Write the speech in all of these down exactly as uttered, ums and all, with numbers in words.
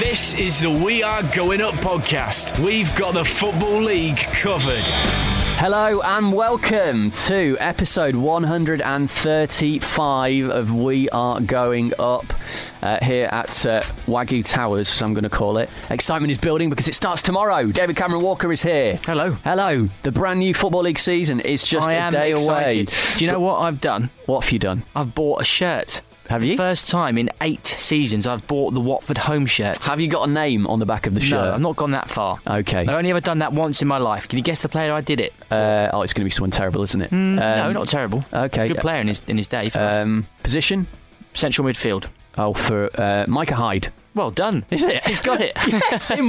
This is the We Are Going Up podcast. We've got the Football League covered. Hello and welcome to episode one hundred thirty-five of We Are Going Up uh, here at uh, Wagyu Towers, as I'm going to call it. Excitement is building because it starts tomorrow. David Cameron Walker is here. Hello. Hello. The brand new Football League season is just I a am day excited. away. Do you know but what I've done? What have you done? I've bought a shirt. Have you? First time in eight seasons I've bought the Watford home shirt. Have you got a name on the back of the shirt? No, I've not gone that far. Okay. I've only ever done that once in my life. Can you guess the player I did it? Uh, oh, it's going to be someone terrible, isn't it? Mm, um, no, not terrible. Okay. Good player in his in his day. Um, position? Central midfield. Oh, for uh, Micah Hyde. Well done. Is it? He's got it. Yes, in one.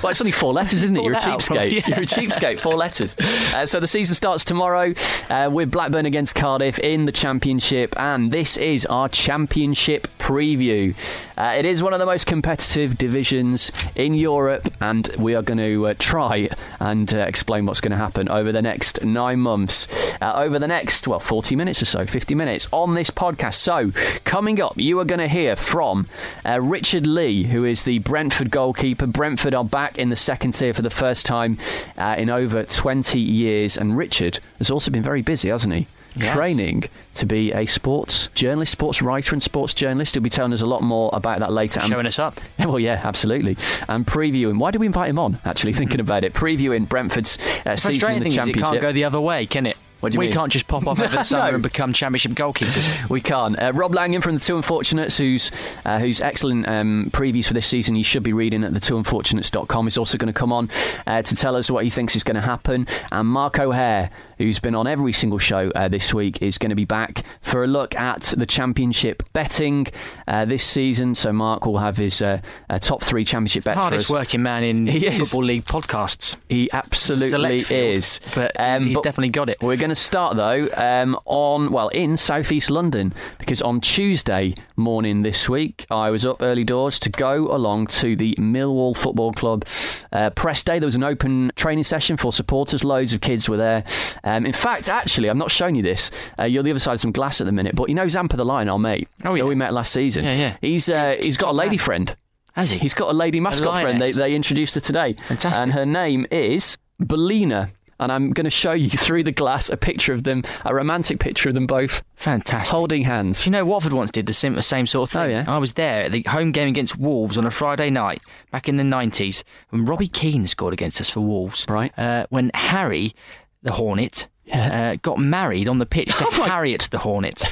Well, it's only four letters, isn't it? You're a cheapskate. Yeah. You're a cheapskate. Four letters. Uh, so the season starts tomorrow uh, with Blackburn against Cardiff in the Championship, and this is our Championship preview. Uh, it is one of the most competitive divisions in Europe, and we are going to uh, try and uh, explain what's going to happen over the next nine months. Uh, over the next, well, forty minutes or so, fifty minutes on this podcast. So coming up, you are going to hear from uh, Richard Lee, who is the Brentford goalkeeper. Brentford are back in the second tier for the first time uh, in over twenty years, and Richard has also been very busy, hasn't he? Yes. Training to be a sports journalist, sports writer and sports journalist. He'll be telling us a lot more about that later. Showing and, us up. Well, yeah, absolutely. And previewing. Why did we invite him on, actually, thinking about it? Previewing Brentford's uh, season in the Championship. It can't go the other way, can it? What do you we mean? Can't just pop off over the summer no. and become Championship goalkeepers. We can't. Uh, Rob Langan from The Two Unfortunates, who's, uh, who's excellent um, previews for this season. You should be reading at the two unfortunates dot com. He's also going to come on uh, to tell us what he thinks is going to happen. And Mark O'Hare, who's been on every single show uh, this week, is going to be back for a look at the Championship betting uh, this season. So Mark will have his uh, uh, top three Championship bets. Hardest for us. Working man in Football League podcasts. He absolutely field, is. But um, he's but definitely got it. We're going to start though um, on well in South East London, because on Tuesday morning this week I was up early doors to go along to the Millwall Football Club uh, press day. There was an open training session for supporters. Loads of kids were there. Um, in fact, actually, I'm not showing you this. Uh, you're the other side of some glass at the minute, but you know Zampa the Lion, our mate. Oh yeah, we met last season. Yeah, yeah. He's uh, he's got a lady friend. Has he? He's got a lady mascot a friend. They they introduced her today. Fantastic. And her name is Belina. And I'm going to show you through the glass a picture of them, a romantic picture of them both. Fantastic. Holding hands. You know, Watford once did the same, the same sort of thing. Oh, yeah. I was there at the home game against Wolves on a Friday night back in the nineties when Robbie Keane scored against us for Wolves. Right. Uh, when Harry, the Hornet, yeah. uh, got married on the pitch to oh Harriet, the Hornet.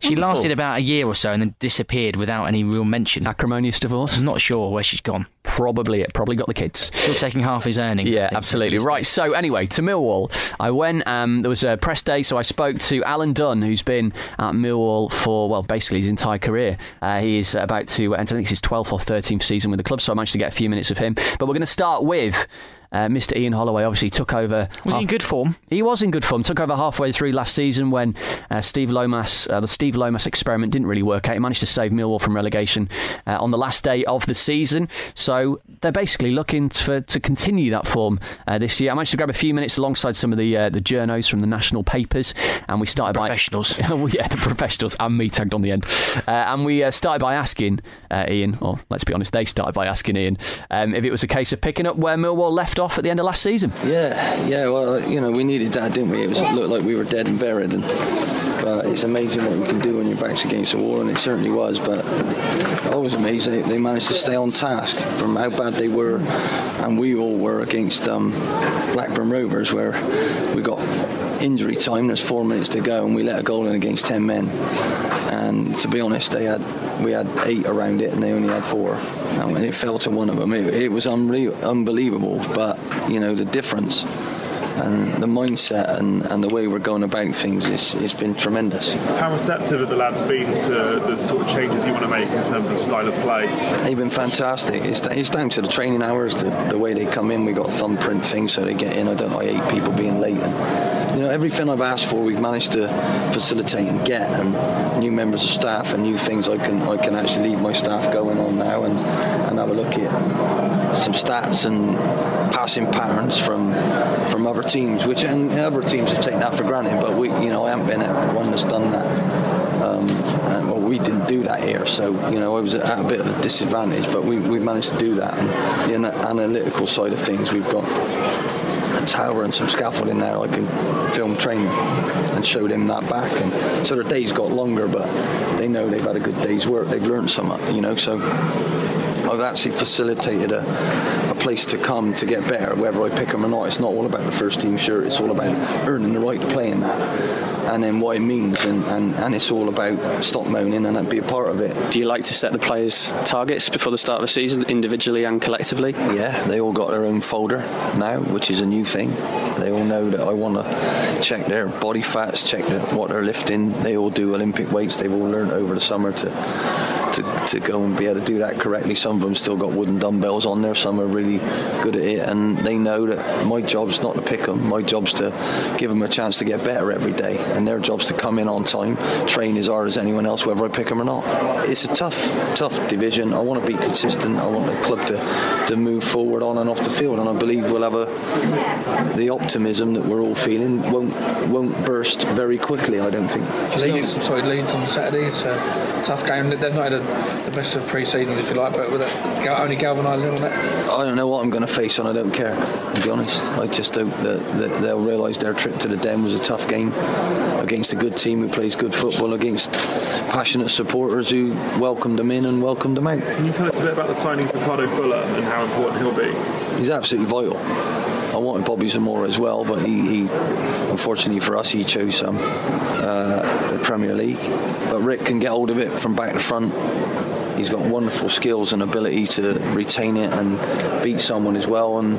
She Wonderful. lasted about a year or so and then disappeared without any real mention. Acrimonious divorce? I'm not sure where she's gone. Probably it. Probably got the kids. Still taking half his earnings. Yeah, absolutely. Right, so anyway, to Millwall. I went, um, there was a press day, so I spoke to Alan Dunn, who's been at Millwall for, well, basically his entire career. Uh, he is about to, and I think it's his twelfth or thirteenth season with the club, so I managed to get a few minutes of him. But we're going to start with... Uh, Mister Ian Holloway. Obviously took over. Was half- he in good form? He was in good form. Took over halfway through last season when uh, Steve Lomas, uh, the Steve Lomas experiment didn't really work out. He managed to save Millwall from relegation uh, on the last day of the season. So they're basically looking for, to continue that form uh, this year. I managed to grab a few minutes alongside some of the uh, the journos from the national papers, and we started the by professionals. well, yeah, the professionals and me tagged on the end. Uh, and we uh, started by asking uh, Ian, or let's be honest, they started by asking Ian um, if it was a case of picking up where Millwall left off at the end of last season. Yeah, yeah. Well, you know, we needed that, didn't we? It was, it looked like we were dead and buried, and but it's amazing what we can do when your back's against the wall, and it certainly was. But I was amazed they, they managed to stay on task from how bad they were, and we all were against um, Blackburn Rovers, where we got injury time, there's four minutes to go, and we let a goal in against ten men. And to be honest, they had we had eight around it, and they only had four. And when it fell to one of them, it, it was unre- unbelievable. But you know the difference. And the mindset and, and the way we're going about things is it's been tremendous. How receptive have the lads been to the sort of changes you want to make in terms of style of play? They've been fantastic. It's, it's down to the training hours, the, the way they come in. We've got thumbprint things, so they get in. I don't like eight people being late. And, you know, everything I've asked for, we've managed to facilitate and get. And new members of staff and new things, I can I can actually leave my staff going on now and, and have a look at some stats and passing patterns from from other teams, which and other teams have taken that for granted, but we, you know, I haven't been at one that's done that. Um, and, well, we didn't do that here, so you know I was at a bit of a disadvantage, but we we managed to do that. And the analytical side of things, we've got a tower and some scaffolding there. I can film training and show them that back, and so their days got longer, but they know they've had a good day's work. They've learned something, you know. So I've actually facilitated a, a place to come to get better, whether I pick them or not. It's not all about the first team shirt. It's all about earning the right to play in that, and then what it means, and, and, and it's all about stop moaning and I'd be a part of it. Do you like to set the players targets before the start of the season, individually and collectively? Yeah, they all got their own folder now, which is a new thing. They all know that I want to check their body fats, check their, what they're lifting. They all do Olympic weights. They've all learned over the summer to... To, to go and be able to do that correctly. Some of them still got wooden dumbbells on there, some are really good at it, and they know that my job's not to pick them, my job's to give them a chance to get better every day, and their job's to come in on time, train as hard as anyone else, whether I pick them or not. It's a tough tough division. I want to be consistent. I want the club to, to move forward on and off the field, and I believe we'll have a the optimism that we're all feeling won't won't burst very quickly, I don't think. Leeds, sorry, Leeds on Saturday, it's a tough game. They've not had a the best of pre-seasons, if you like, but with it only galvanising on that? I don't know what I'm going to face on, I don't care, to be honest. I just hope that, that they'll realise their trip to the Den was a tough game against a good team who plays good football, against passionate supporters who welcomed them in and welcomed them out. Can you tell us a bit about the signing for Ricardo Fuller and how important he'll be? He's absolutely vital. I wanted Bobby Zamora as well, but he, he unfortunately for us, he chose some uh, the Premier League. But Rick can get hold of it from back to front. He's got wonderful skills and ability to retain it and beat someone as well, and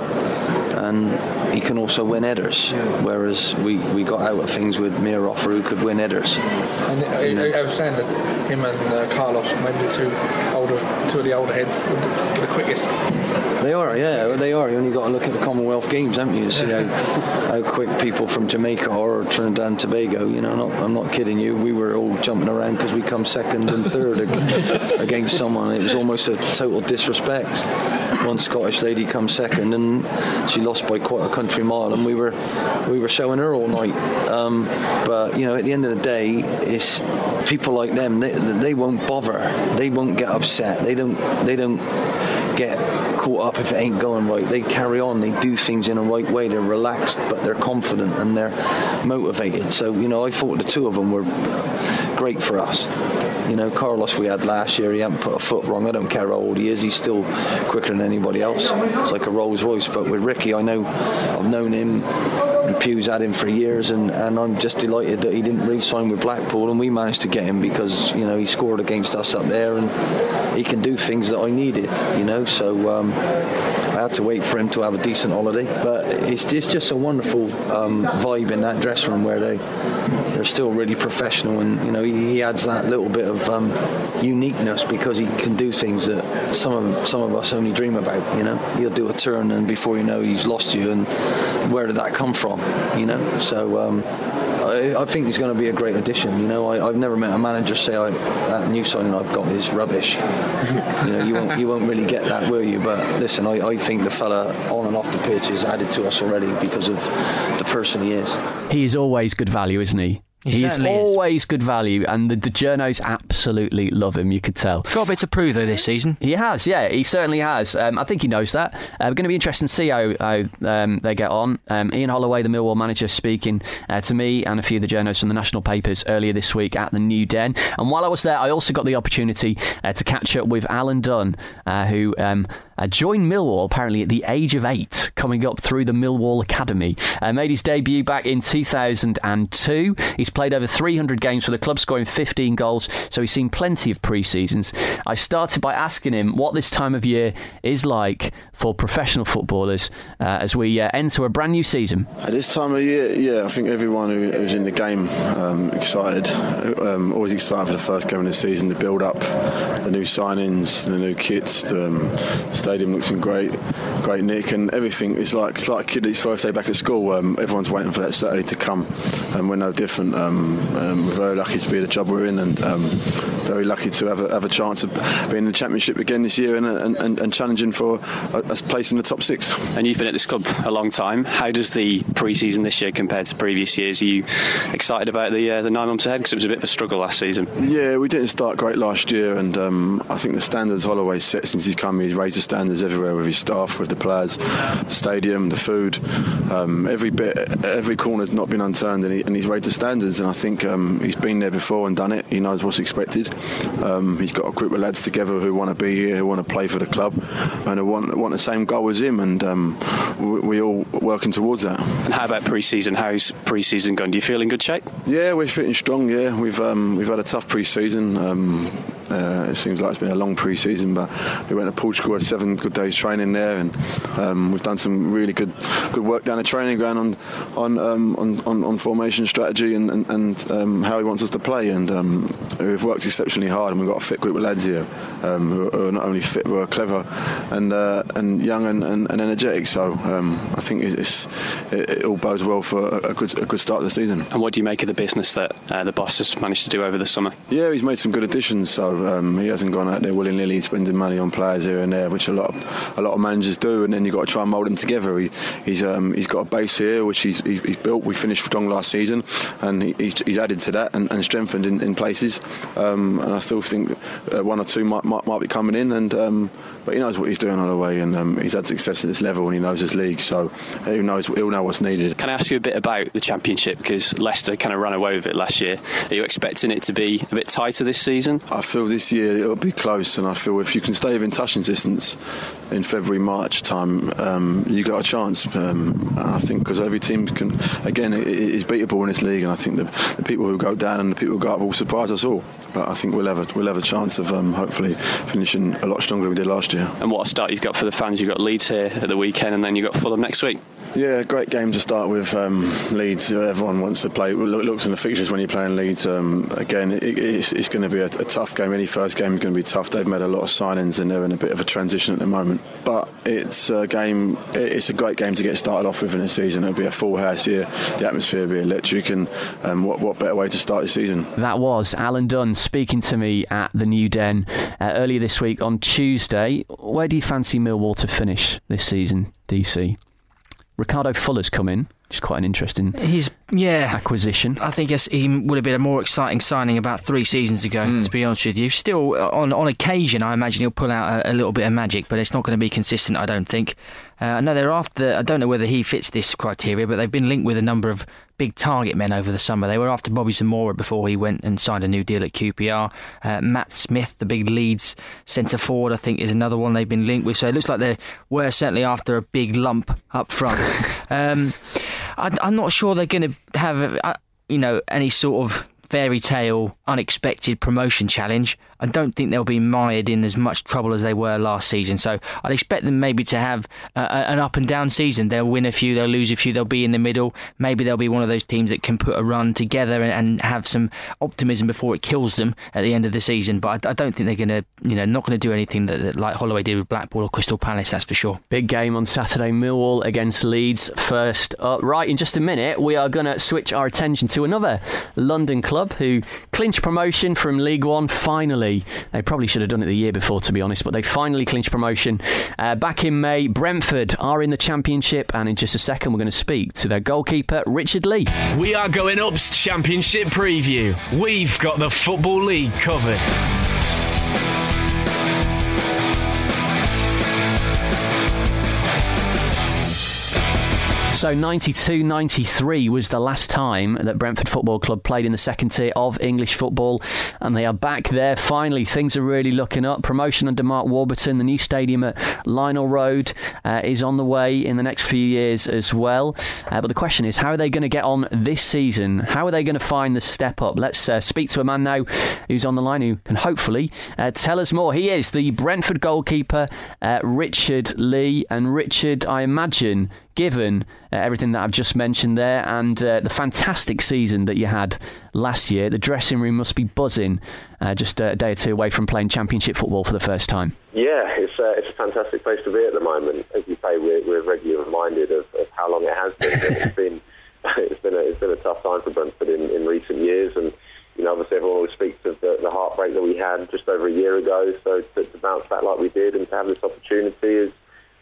and he can also win headers. Yeah. Whereas we, we got out of things with Miroff, who could win headers. And I, you know. I was saying that him and uh, Carlos, maybe the two older, two of the older heads, were the quickest. They are, yeah, they are. You only got to look at the Commonwealth Games, haven't you, to see how, how quick people from Jamaica are, or Trinidad and Tobago. You know, not, I'm not kidding you. We were all jumping around because we come second and third against someone. It was almost a total disrespect. One Scottish lady come second, and she lost by quite a country mile, and we were we were showing her all night. Um, but you know, at the end of the day, it's people like them. They they won't bother. They won't get upset. They don't. They don't. Get caught up if it ain't going right. They carry on, they do things in a right way, they're relaxed, but they're confident and they're motivated. So, you know, I thought the two of them were great for us. You know, Carlos we had last year, he hadn't put a foot wrong. I don't care how old he is, he's still quicker than anybody else. It's like a Rolls Royce. But with Ricky, I know, I've known him, Pew's had him for years, and, and I'm just delighted that he didn't re-sign with Blackpool, and we managed to get him because, you know, he scored against us up there, and he can do things that I needed, you know. So um, I had to wait for him to have a decent holiday, but it's, it's just a wonderful um, vibe in that dressing room where they, they're still really professional, and, you know, he, he adds that little bit of um, uniqueness because he can do things that some of, some of us only dream about, you know. He'll do a turn and before you know he's lost you, and where did that come from? You know, so um, I, I think he's going to be a great addition. You know, I, I've never met a manager say I, that new signing I've got is rubbish. You know, you won't you won't really get that, will you? But listen, I, I think the fella on and off the pitch is added to us already because of the person he is. He is always good value, isn't he? He, he is always is. good value, and the, the journos absolutely love him, you could tell. Got a bit to prove, though, this season. He has, yeah, he certainly has. Um, I think he knows that. Uh, going to be interesting to see how, how um, they get on. Um, Ian Holloway, the Millwall manager, speaking uh, to me and a few of the journos from the national papers earlier this week at the New Den. And while I was there, I also got the opportunity uh, to catch up with Alan Dunn, uh, who... Um, Uh, joined Millwall apparently at the age of eight, coming up through the Millwall Academy. Uh, made his debut back in two thousand two. He's played over three hundred games for the club, scoring fifteen goals, so he's seen plenty of pre-seasons. I started by asking him what this time of year is like for professional footballers uh, as we uh, enter a brand new season. At this time of year, yeah, I think everyone who who's in the game um, excited, um, always excited for the first game of the season, the build-up, the new signings, the new kits, the, um, the stadium looks in great, great nick, and everything. It's like it's like a kid his first day back at school. Um, everyone's waiting for that Saturday to come, and we're no different. Um, um, we're very lucky to be in the job we're in, and um, very lucky to have a, have a chance of being in the Championship again this year and and, and, and challenging for a, a place in the top six. And you've been at this club a long time. How does the pre-season this year compare to previous years? Are you excited about the uh, the nine months ahead? Because it was a bit of a struggle last season. Yeah, we didn't start great last year, and um, I think the standards Holloway set since he's come, he's raised the standards everywhere with his staff, with the players, the stadium, the food, um, every bit, every corner's not been unturned, and, he, and he's raised the standards. And I think um, he's been there before and done it. He knows what's expected. Um, he's got a group of lads together who want to be here, who want to play for the club, and who want want the same goal as him. And um, we, we all working towards that. And how about pre-season? How's pre-season going? Do you feel in good shape? Yeah, we're fitting strong. Yeah, we've um, we've had a tough pre-season. Um, Uh, it seems like it's been a long pre-season, but we went to Portugal, had seven good days training there, and um, we've done some really good good work down the training ground on on um, on, on, on formation strategy and, and, and um, how he wants us to play, and um, we've worked exceptionally hard, and we've got a fit group of lads here um, who, are, who are not only fit, but are clever and uh, and young and, and, and energetic, so um, I think it's, it, it all bodes well for a, a, good, a good start to the season. And what do you make of the business that uh, the boss has managed to do over the summer? Yeah, he's made some good additions, so Um, he hasn't gone out there willy-nilly spending money on players here and there, which a lot of, a lot of managers do, and then you've got to try and mould them together. He, he's um, he's got a base here which he's, he's built. We finished strong last season, and he, he's, he's added to that and, and strengthened in, in places. Um, and I still think uh, one or two might, might might be coming in, and um, but he knows what he's doing all the way, and um, he's had success at this level, and he knows his league, so he knows he'll know what's needed. Can I ask you a bit about the Championship, because Leicester kind of ran away with it last year? Are you expecting it to be a bit tighter this season? I feel this year it'll be close, and I feel if you can stay within touching distance in February, March time, um, you got a chance. Um, and I think because every team can, again, it is beatable in this league, and I think the, the people who go down and the people who go up will surprise us all. But I think we'll have a, we'll have a chance of um, hopefully finishing a lot stronger than we did last year. And what a start you've got for the fans! You've got Leeds here at the weekend, and then you've got Fulham next week. Yeah, great game to start with. Um, Leeds, everyone wants to play. Looks in the fixtures when you're playing Leeds. Um, again, it, it's, it's going to be a, a tough game. Any first game is going to be tough. They've made a lot of signings, and they're in a bit of a transition at the moment. But it's a game. It's a great game to get started off with in the season. It'll be a full house here. The atmosphere will be electric, and um, what, what better way to start the season? That was Alan Dunn speaking to me at the New Den uh, earlier this week on Tuesday. Where do you fancy Millwall to finish this season, D C? Ricardo Fuller's come in, which is quite an interesting He's, yeah, acquisition. I think yes, he would have been a more exciting signing about three seasons ago, mm. to be honest with you. Still, on, on occasion, I imagine he'll pull out a, a little bit of magic, but it's not going to be consistent, I don't think. Uh, I know they're after, I don't know whether he fits this criteria, but they've been linked with a number of big target men over the summer. They were after Bobby Zamora before he went and signed a new deal at Q P R. Uh, Matt Smith, the big Leeds centre forward, I think is another one they've been linked with. So it looks like they were certainly after a big lump up front. um, I, I'm not sure they're going to have, uh, you know, any sort of fairy tale, unexpected promotion challenge. I don't think they'll be mired in as much trouble as they were last season. So I'd expect them maybe to have a, a, an up and down season. They'll win a few, they'll lose a few, they'll be in the middle. Maybe they'll be one of those teams that can put a run together and, and have some optimism before it kills them at the end of the season. But I, I don't think they're going to, you know, not going to do anything that, that like Holloway did with Blackpool or Crystal Palace, that's for sure. Big game on Saturday, Millwall against Leeds first up. Right, in just a minute, we are going to switch our attention to another London club who clinched promotion from League One finally. They probably should have done it the year before, to be honest, but they finally clinched promotion uh, back in May. Brentford are in the Championship, and in just a second we're going to speak to their goalkeeper, Richard Lee. We Are Going Up's Championship preview. We've got the Football League covered. So ninety-two ninety-three was the last time that Brentford Football Club played in the second tier of English football, and they are back there finally. Things are really looking up. Promotion under Mark Warburton. The new stadium at Lionel Road uh, is on the way in the next few years as well. Uh, but the question is, how are they going to get on this season? How are they going to find the step up? Let's uh, speak to a man now who's on the line who can hopefully uh, tell us more. He is the Brentford goalkeeper, uh, Richard Lee. And Richard, I imagine, given uh, everything that I've just mentioned there and uh, the fantastic season that you had last year, the dressing room must be buzzing, uh, just a day or two away from playing Championship football for the first time. Yeah, it's, uh, it's a fantastic place to be at the moment. As you say, we're, we're regularly reminded of, of how long it has been. It's been, it's been, a, it's been a tough time for Brentford in, in recent years, and you know, obviously everyone always speaks of the, the heartbreak that we had just over a year ago, so to, to bounce back like we did and to have this opportunity is,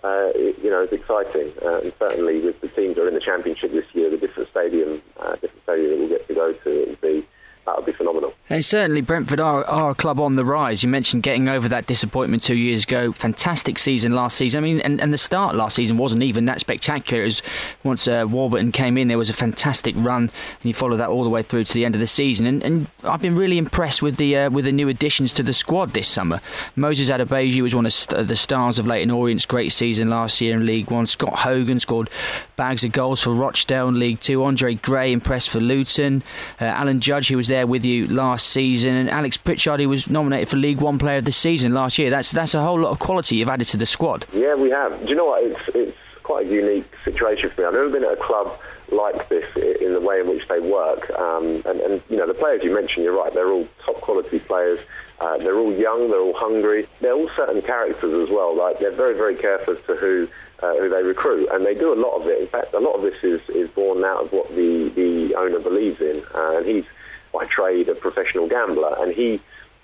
Uh, it, you know, it's exciting, uh, and certainly with the teams that are in the Championship this year, the different stadium, uh, different stadium that we'll get to go to, it would be, that would be phenomenal. And certainly, Brentford are, are a club on the rise. You mentioned getting over that disappointment two years ago. Fantastic season last season. I mean, and, and the start last season wasn't even that spectacular. It was once uh, Warburton came in, there was a fantastic run, and you followed that all the way through to the end of the season. And, and I've been really impressed with the uh, with the new additions to the squad this summer. Moses Adebayo was one of st- the stars of Leyton Orient's great season last year in League One. Scott Hogan scored bags of goals for Rochdale in League Two. Andre Gray impressed for Luton. Uh, Alan Judge, who was there with you last season, and Alex Pritchard, who was nominated for League One Player of the Season last year. That's that's a whole lot of quality you've added to the squad. Yeah, we have. Do you know what? It's it's quite a unique situation for me. I've never been at a club like this in the way in which they work. Um, and, and, you know, the players you mentioned, you're right, they're all top quality players. Uh, they're all young, they're all hungry. They're all certain characters as well. Like, they're very, very careful as to who Uh, who they recruit, and they do a lot of it. In fact, a lot of this is, is born out of what the, the owner believes in, uh, and he's by trade a professional gambler, and he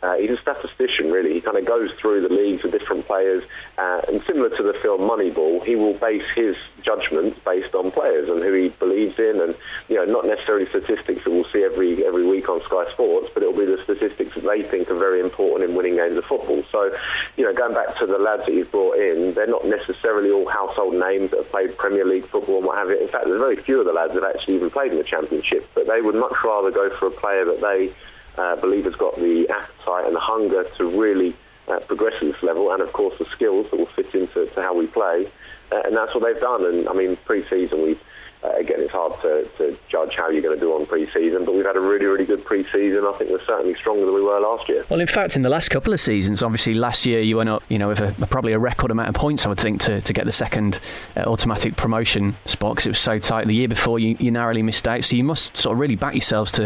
uh, he's a statistician, really. He kind of goes through the leagues with different players, uh, and similar to the film Moneyball, he will base his judgments based on players and who he believes in, and you know, not necessarily statistics that we'll see every every week on Sky Sports, but it'll be the statistics that they think are very important in winning games of football. So, you know, going back to the lads that he's brought in, they're not necessarily all household names that have played Premier League football and what have you. In fact, there's very few of the lads that actually even played in the Championship, but they would much rather go for a player that they uh, believe has got the appetite and the hunger to really Uh, progress at this level, and of course the skills that will fit into to how we play, uh, and that's what they've done. And I mean, pre-season, we've uh, again, it's hard to, to judge how you're going to do on pre-season, but we've had a really, really good pre-season. I think we're certainly stronger than we were last year. Well, in fact, in the last couple of seasons, obviously last year you went up, you know, with a, probably a record amount of points, I would think, to, to get the second uh, automatic promotion spot, because it was so tight. The year before you, you narrowly missed out, so you must sort of really back yourselves to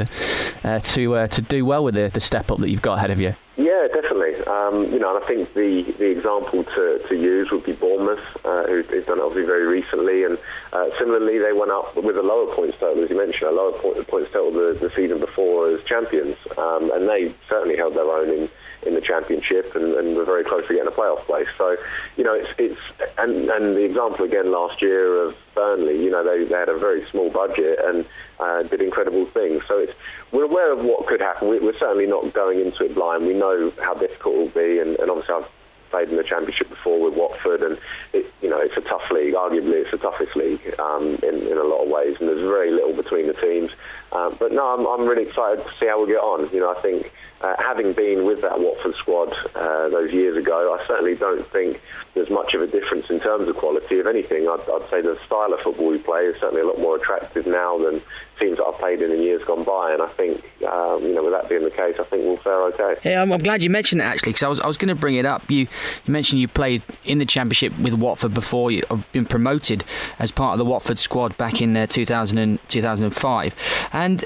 uh, to uh, to do well with the, the step up that you've got ahead of you. Yeah, definitely. Um, you know, and I think the, the example to, to use would be Bournemouth, uh, who, who've done it obviously very recently. And uh, similarly, they went up with a lower points total, as you mentioned, a lower point, points total the, the season before as champions. Um, and they certainly held their own in, in the Championship, and, and were very close to getting a playoff place. So, you know, it's it's and, and the example again last year of Burnley. You know, they, they had a very small budget and uh, did incredible things. So it's, we're aware of what could happen. We, we're certainly not going into it blind. We know how difficult it will be, and, and obviously I've played in the Championship before with Watford, and it, you know, it's a tough league. Arguably it's the toughest league um, in, in a lot of ways, and there's very little between the teams, uh, but no, I'm, I'm really excited to see how we get on. You know, I think uh, having been with that Watford squad uh, those years ago, I certainly don't think there's much of a difference in terms of quality. If anything, I'd, I'd say the style of football we play is certainly a lot more attractive now than teams that I've played in in years gone by, and I think um, you know, with that being the case, I think we'll fare okay. Yeah, I'm, I'm glad you mentioned that, actually, because I was, I was going to bring it up. You You mentioned you played in the Championship with Watford before. You've been promoted as part of the Watford squad back in uh, two thousand and two thousand five. And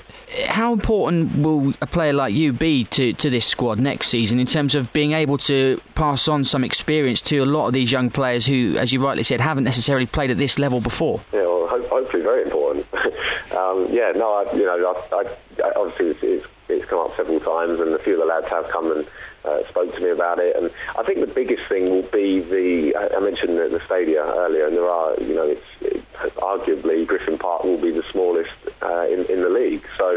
how important will a player like you be to, to this squad next season in terms of being able to pass on some experience to a lot of these young players who, as you rightly said, haven't necessarily played at this level before? Yeah, well, ho- hopefully very important. um, yeah, no, I, you know, I, I, obviously it's, it's It's come up several times, and a few of the lads have come and uh, spoke to me about it. And I think the biggest thing will be the, I mentioned the, the stadia earlier, and there are, you know, it's, it, arguably Griffin Park will be the smallest uh, in, in the league. So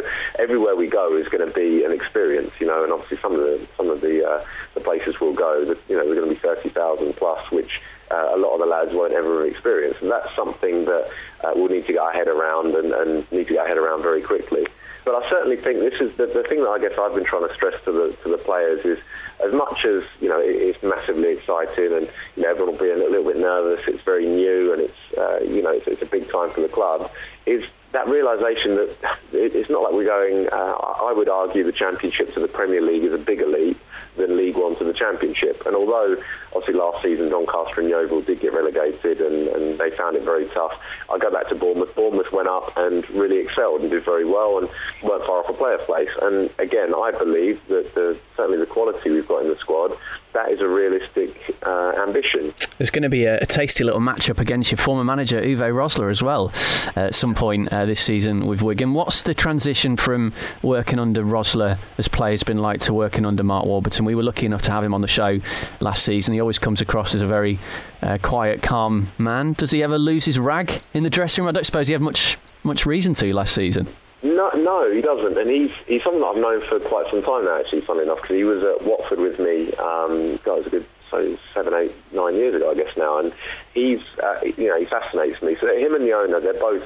everywhere we go is going to be an experience, you know, and obviously some of the some of the, uh, the places we'll go, you know, they're going to be thirty thousand plus, which uh, a lot of the lads won't ever experience. And that's something that uh, we'll need to get our head around and, and need to get our head around very quickly. But I certainly think this is the, the thing that I guess I've been trying to stress to the to the players is, as much as, you know, it, it's massively exciting and, you know, everyone will be a little, little bit nervous, it's very new and it's, uh, you know, it's, it's a big time for the club, is that realisation that it, it's not like we're going, uh, I would argue the Championship to the Premier League is a bigger leap than League One to the Championship. And although, obviously, last season Doncaster and Yeovil did get relegated and, and they found it very tough, I go back to Bournemouth. Bournemouth went up and really excelled and did very well and weren't far off a playoff place. And again, I believe that the, certainly the quality we've got in the squad, that is a realistic uh, ambition. There's going to be a, a tasty little match-up against your former manager, Uwe Rosler, as well, uh, at some point uh, this season with Wigan. What's the transition from working under Rosler as players been like to working under Mark Warburton? We were lucky enough to have him on the show last season. He always comes across as a very uh, quiet, calm man. Does he ever lose his rag in the dressing room? I don't suppose he had much, much reason to last season. No, no, he doesn't, and he's he's someone that I've known for quite some time now. Actually, funnily enough, because he was at Watford with me, um, God, it was a good so seven, eight, nine years ago, I guess now. And he's uh, you know, he fascinates me. So him and the owner, they're both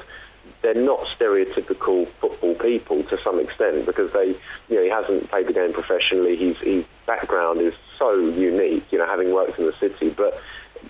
they're not stereotypical football people to some extent because they, you know, he hasn't played the game professionally. His his background is so unique, you know, having worked in the city, but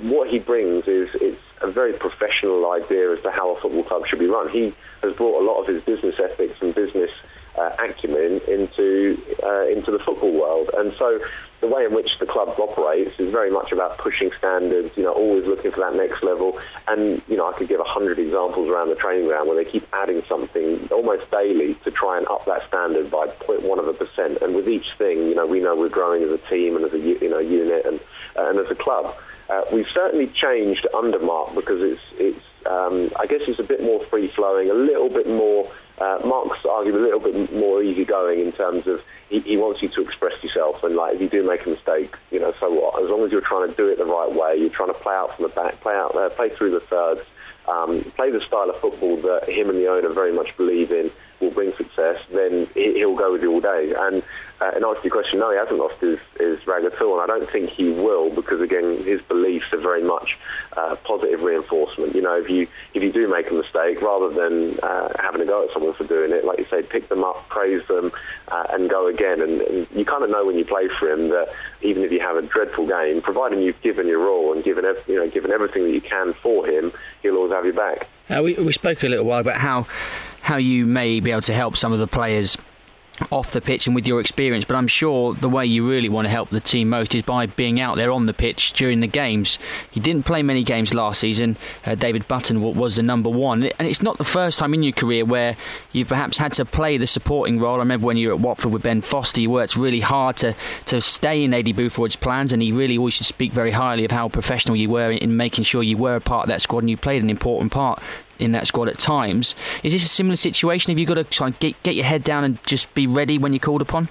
what he brings is it's a very professional idea as to how a football club should be run. He has brought a lot of his business ethics and business uh, acumen into uh, into the football world, and so the way in which the club operates is very much about pushing standards, you know, always looking for that next level. And, you know, I could give a hundred examples around the training ground where they keep adding something almost daily to try and up that standard by zero point one of a percent. And with each thing, you know, we know we're growing as a team and as a, you know, unit and and as a club. Uh, we've certainly changed under Mark because it's it's um, I guess it's a bit more free flowing, a little bit more. Uh, Mark's argued a little bit more easygoing in terms of he, he wants you to express yourself, and like if you do make a mistake, you know, so what? As long as you're trying to do it the right way, you're trying to play out from the back, play out, uh, play through the thirds, um, play the style of football that him and the owner very much believe in will bring success. Then he'll go with you all day. And uh, in answer to your question, no, he hasn't lost his, his rag at all, and I don't think he will because again, his beliefs are very much uh, positive reinforcement. You know, if you if you do make a mistake, rather than uh, having a go at someone for doing it, like you say, pick them up, praise them, uh, and go again. And, and you kind of know when you play for him that even if you have a dreadful game, providing you've given your all and given ev- you know given everything that you can for him, he'll always have your back. Uh, we, we spoke a little while about how how you may be able to help some of the players off the pitch and with your experience, but I'm sure the way you really want to help the team most is by being out there on the pitch during the games. You didn't play many games last season. uh, David Button was the number one, and it's not the first time in your career where you've perhaps had to play the supporting role. I remember when you were at Watford with Ben Foster, you worked really hard to, to stay in Eddie Boothroyd's plans, and he really always should speak very highly of how professional you were in making sure you were a part of that squad and you played an important part in that squad at times. Is this a similar situation? Have you got to try and get, get your head down and just be ready when you're called upon?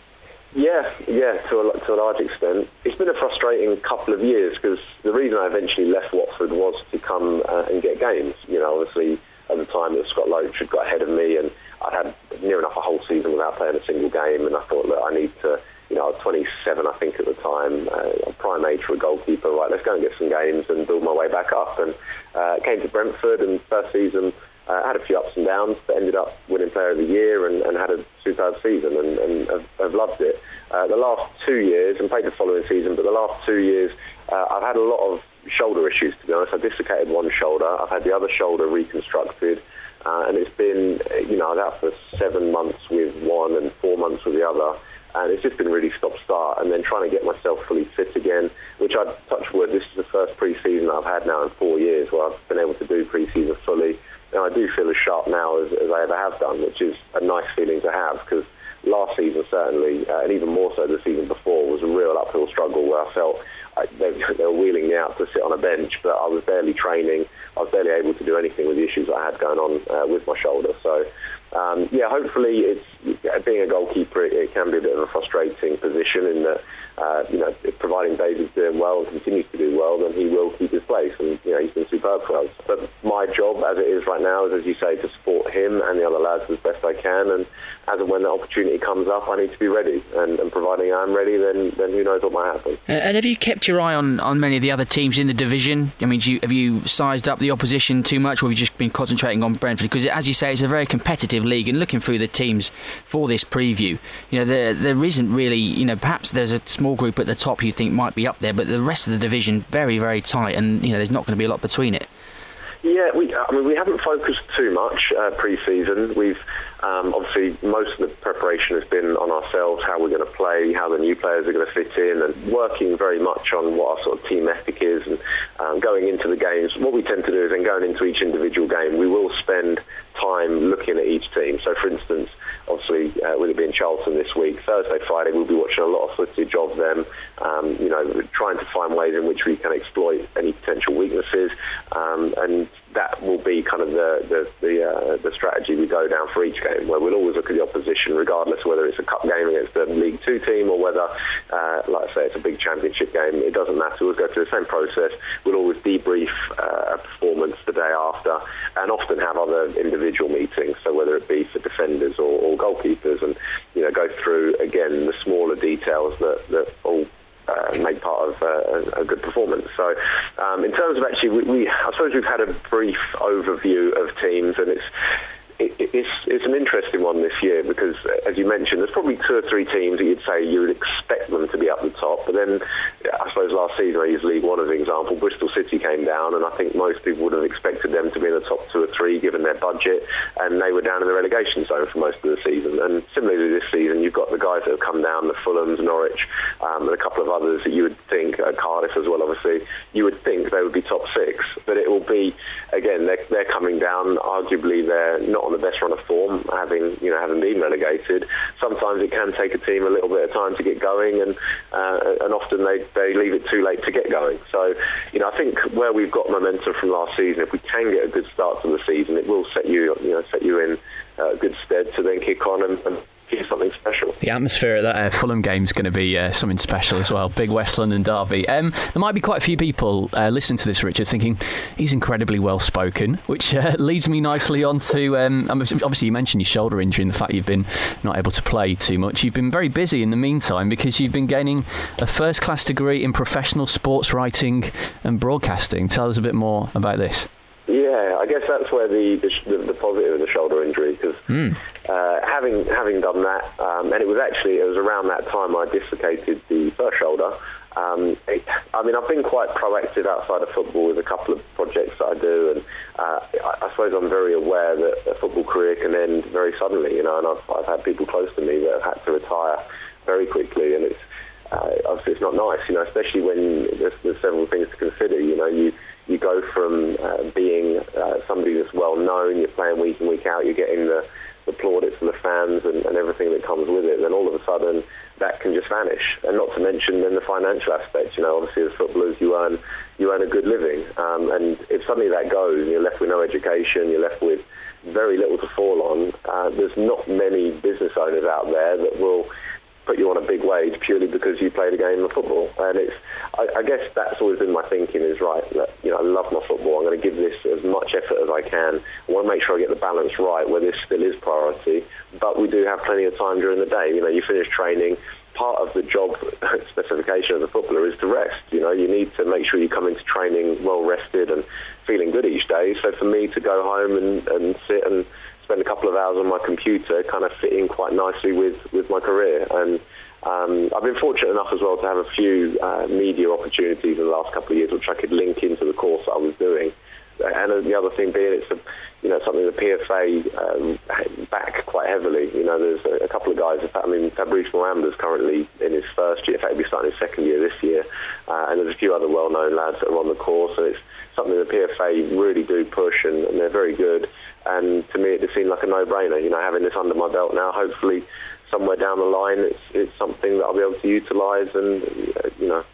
Yeah, yeah, to a, to a large extent. It's been a frustrating couple of years because the reason I eventually left Watford was to come uh, and get games. You know, obviously at the time that Scott Loach had got ahead of me and I'd had near enough a whole season without playing a single game, and I thought, look, I need to, you know, I was twenty-seven, I think, at the time, uh, prime age for a goalkeeper. Right, let's go and get some games and build my way back up. And uh, came to Brentford, and first season uh, had a few ups and downs, but ended up winning Player of the Year and, and had a superb season and, and have, have loved it. Uh, the last two years, and played the following season, but the last two years, uh, I've had a lot of shoulder issues, to be honest. I dislocated one shoulder, I've had the other shoulder reconstructed, uh, and it's been, you know, I was out for seven months with one and four months with the other. And it's just been really stop-start, and then trying to get myself fully fit again, which I've touched wood. This is the first pre-season I've had now in four years where I've been able to do pre-season fully. And I do feel as sharp now as, as I ever have done, which is a nice feeling to have, because last season certainly, uh, and even more so the season before, was a real uphill struggle where I felt I, they, they were wheeling me out to sit on a bench, but I was barely training. I was barely able to do anything with the issues I had going on uh, with my shoulder. So, um, yeah, hopefully it's being a goalkeeper, it, it can be a bit of a frustrating position in that, uh, you know, providing David's doing well and continues to do well, then he will keep his place. And, you know, he's been superb for us. But my job as it is right now is, as you say, to support him and the other lads as best I can. And as and when the opportunity comes up, I need to be ready. And, and providing I'm ready, then, then who knows what might happen. And have you kept your eye on, on many of the other teams in the division? I mean, do you, have you sized up the opposition too much, or have you just been concentrating on Brentford? Because, as you say, it's a very competitive league, and looking through the teams for this preview, you know, there there isn't really, you know, perhaps there's a small group at the top you think might be up there, but the rest of the division, very, very tight, and, you know, there's not going to be a lot between it. Yeah, we, I mean, we haven't focused too much uh, pre-season. We've um, obviously, most of the preparation has been on ourselves, how we're going to play, how the new players are going to fit in, and working very much on what our sort of team ethic is, and um, going into the games. What we tend to do is then going into each individual game, we will spend time looking at each team. So, for instance, obviously, uh, with it being Charlton this week, Thursday, Friday, we'll be watching a lot of footage of them, um, you know, trying to find ways in which we can exploit any potential weaknesses, um, and that will be kind of the the the, uh, the strategy we go down for each game, where we'll always look at the opposition, regardless whether it's a cup game against the League Two team or whether, uh, like I say, it's a big Championship game. It doesn't matter. We'll go through the same process. We'll always debrief uh, a performance the day after, and often have other individual meetings, so whether it be for defenders or, or goalkeepers, and, you know, go through, again, the smaller details that, that all Uh, make part of uh, a good performance. So um, in terms of actually, we, we, I suppose we've had a brief overview of teams, and it's it, it's it's an interesting one this year, because, as you mentioned, there's probably two or three teams that you'd say you would expect them to be up the top, but then I suppose last season, I use League One as an example, Bristol City came down, and I think most people would have expected them to be in the top two or three given their budget, and they were down in the relegation zone for most of the season. And similarly this season, you've got the guys that have come down, the Fulhams, Norwich, um, and a couple of others that you would think, uh, Cardiff as well obviously, you would think they would be top six, but it will be, again, they're, they're coming down, arguably they're not on the best run of form, having, you know, having been relegated. Sometimes it can take a team a little bit of time to get going, and uh, and often they, they leave it too late to get going. So, you know, I think where we've got momentum from last season, if we can get a good start to the season, it will set you, you know, set you in uh, good stead to then kick on and, and do something special. The atmosphere at that uh, Fulham game is going to be uh, something special as well. Big West London derby. Um, there might be quite a few people uh, listening to this, Richard, thinking he's incredibly well spoken, which uh, leads me nicely on to um, obviously you mentioned your shoulder injury and the fact you've been not able to play too much. You've been very busy in the meantime, because you've been gaining a first class degree in professional sports writing and broadcasting. Tell us a bit more about this. Yeah, I guess that's where the the, the positive of the shoulder injury, because mm. uh, having having done that, um, and it was actually it was around that time I dislocated the first shoulder. Um, it, I mean, I've been quite proactive outside of football with a couple of projects that I do, and uh, I, I suppose I'm very aware that a football career can end very suddenly, you know, and I've, I've had people close to me that have had to retire very quickly, and it's uh, obviously it's not nice, you know, especially when there's, there's several things to consider, you know, you. You go from uh, being uh, somebody that's well known, you're playing week in, week out, you're getting the, the plaudits from the fans and, and everything that comes with it, then all of a sudden that can just vanish. And not to mention then the financial aspect, you know, obviously as footballers you earn you earn a good living. Um, and if suddenly that goes and you're left with no education, you're left with very little to fall on, uh, there's not many business owners out there that will put you on a big wage purely because you played a game of football. And it's, I, I guess that's always been my thinking is, right, that, you know, I love my football, I'm going to give this as much effort as I can. I want to make sure I get the balance right where this still is priority, but we do have plenty of time during the day. You know, you finish training, part of the job specification of the footballer is to rest. You know, you need to make sure you come into training well rested and feeling good each day. So for me to go home and, and sit and spend a couple of hours on my computer kind of fit in quite nicely with, with my career. And um, I've been fortunate enough as well to have a few uh, media opportunities in the last couple of years which I could link into the course that I was doing. And the other thing being, it's a, you know, something the P F A um, back quite heavily. You know, there's a, a couple of guys. I mean, Fabrice Moamba's currently in his first year. In fact, he'll be starting his second year this year. Uh, and there's a few other well-known lads that are on the course. And it's something the P F A really do push, and, and they're very good. And to me, it just seemed like a no-brainer. You know, having this under my belt now, hopefully somewhere down the line, it's, it's something that I'll be able to utilise, and, you know,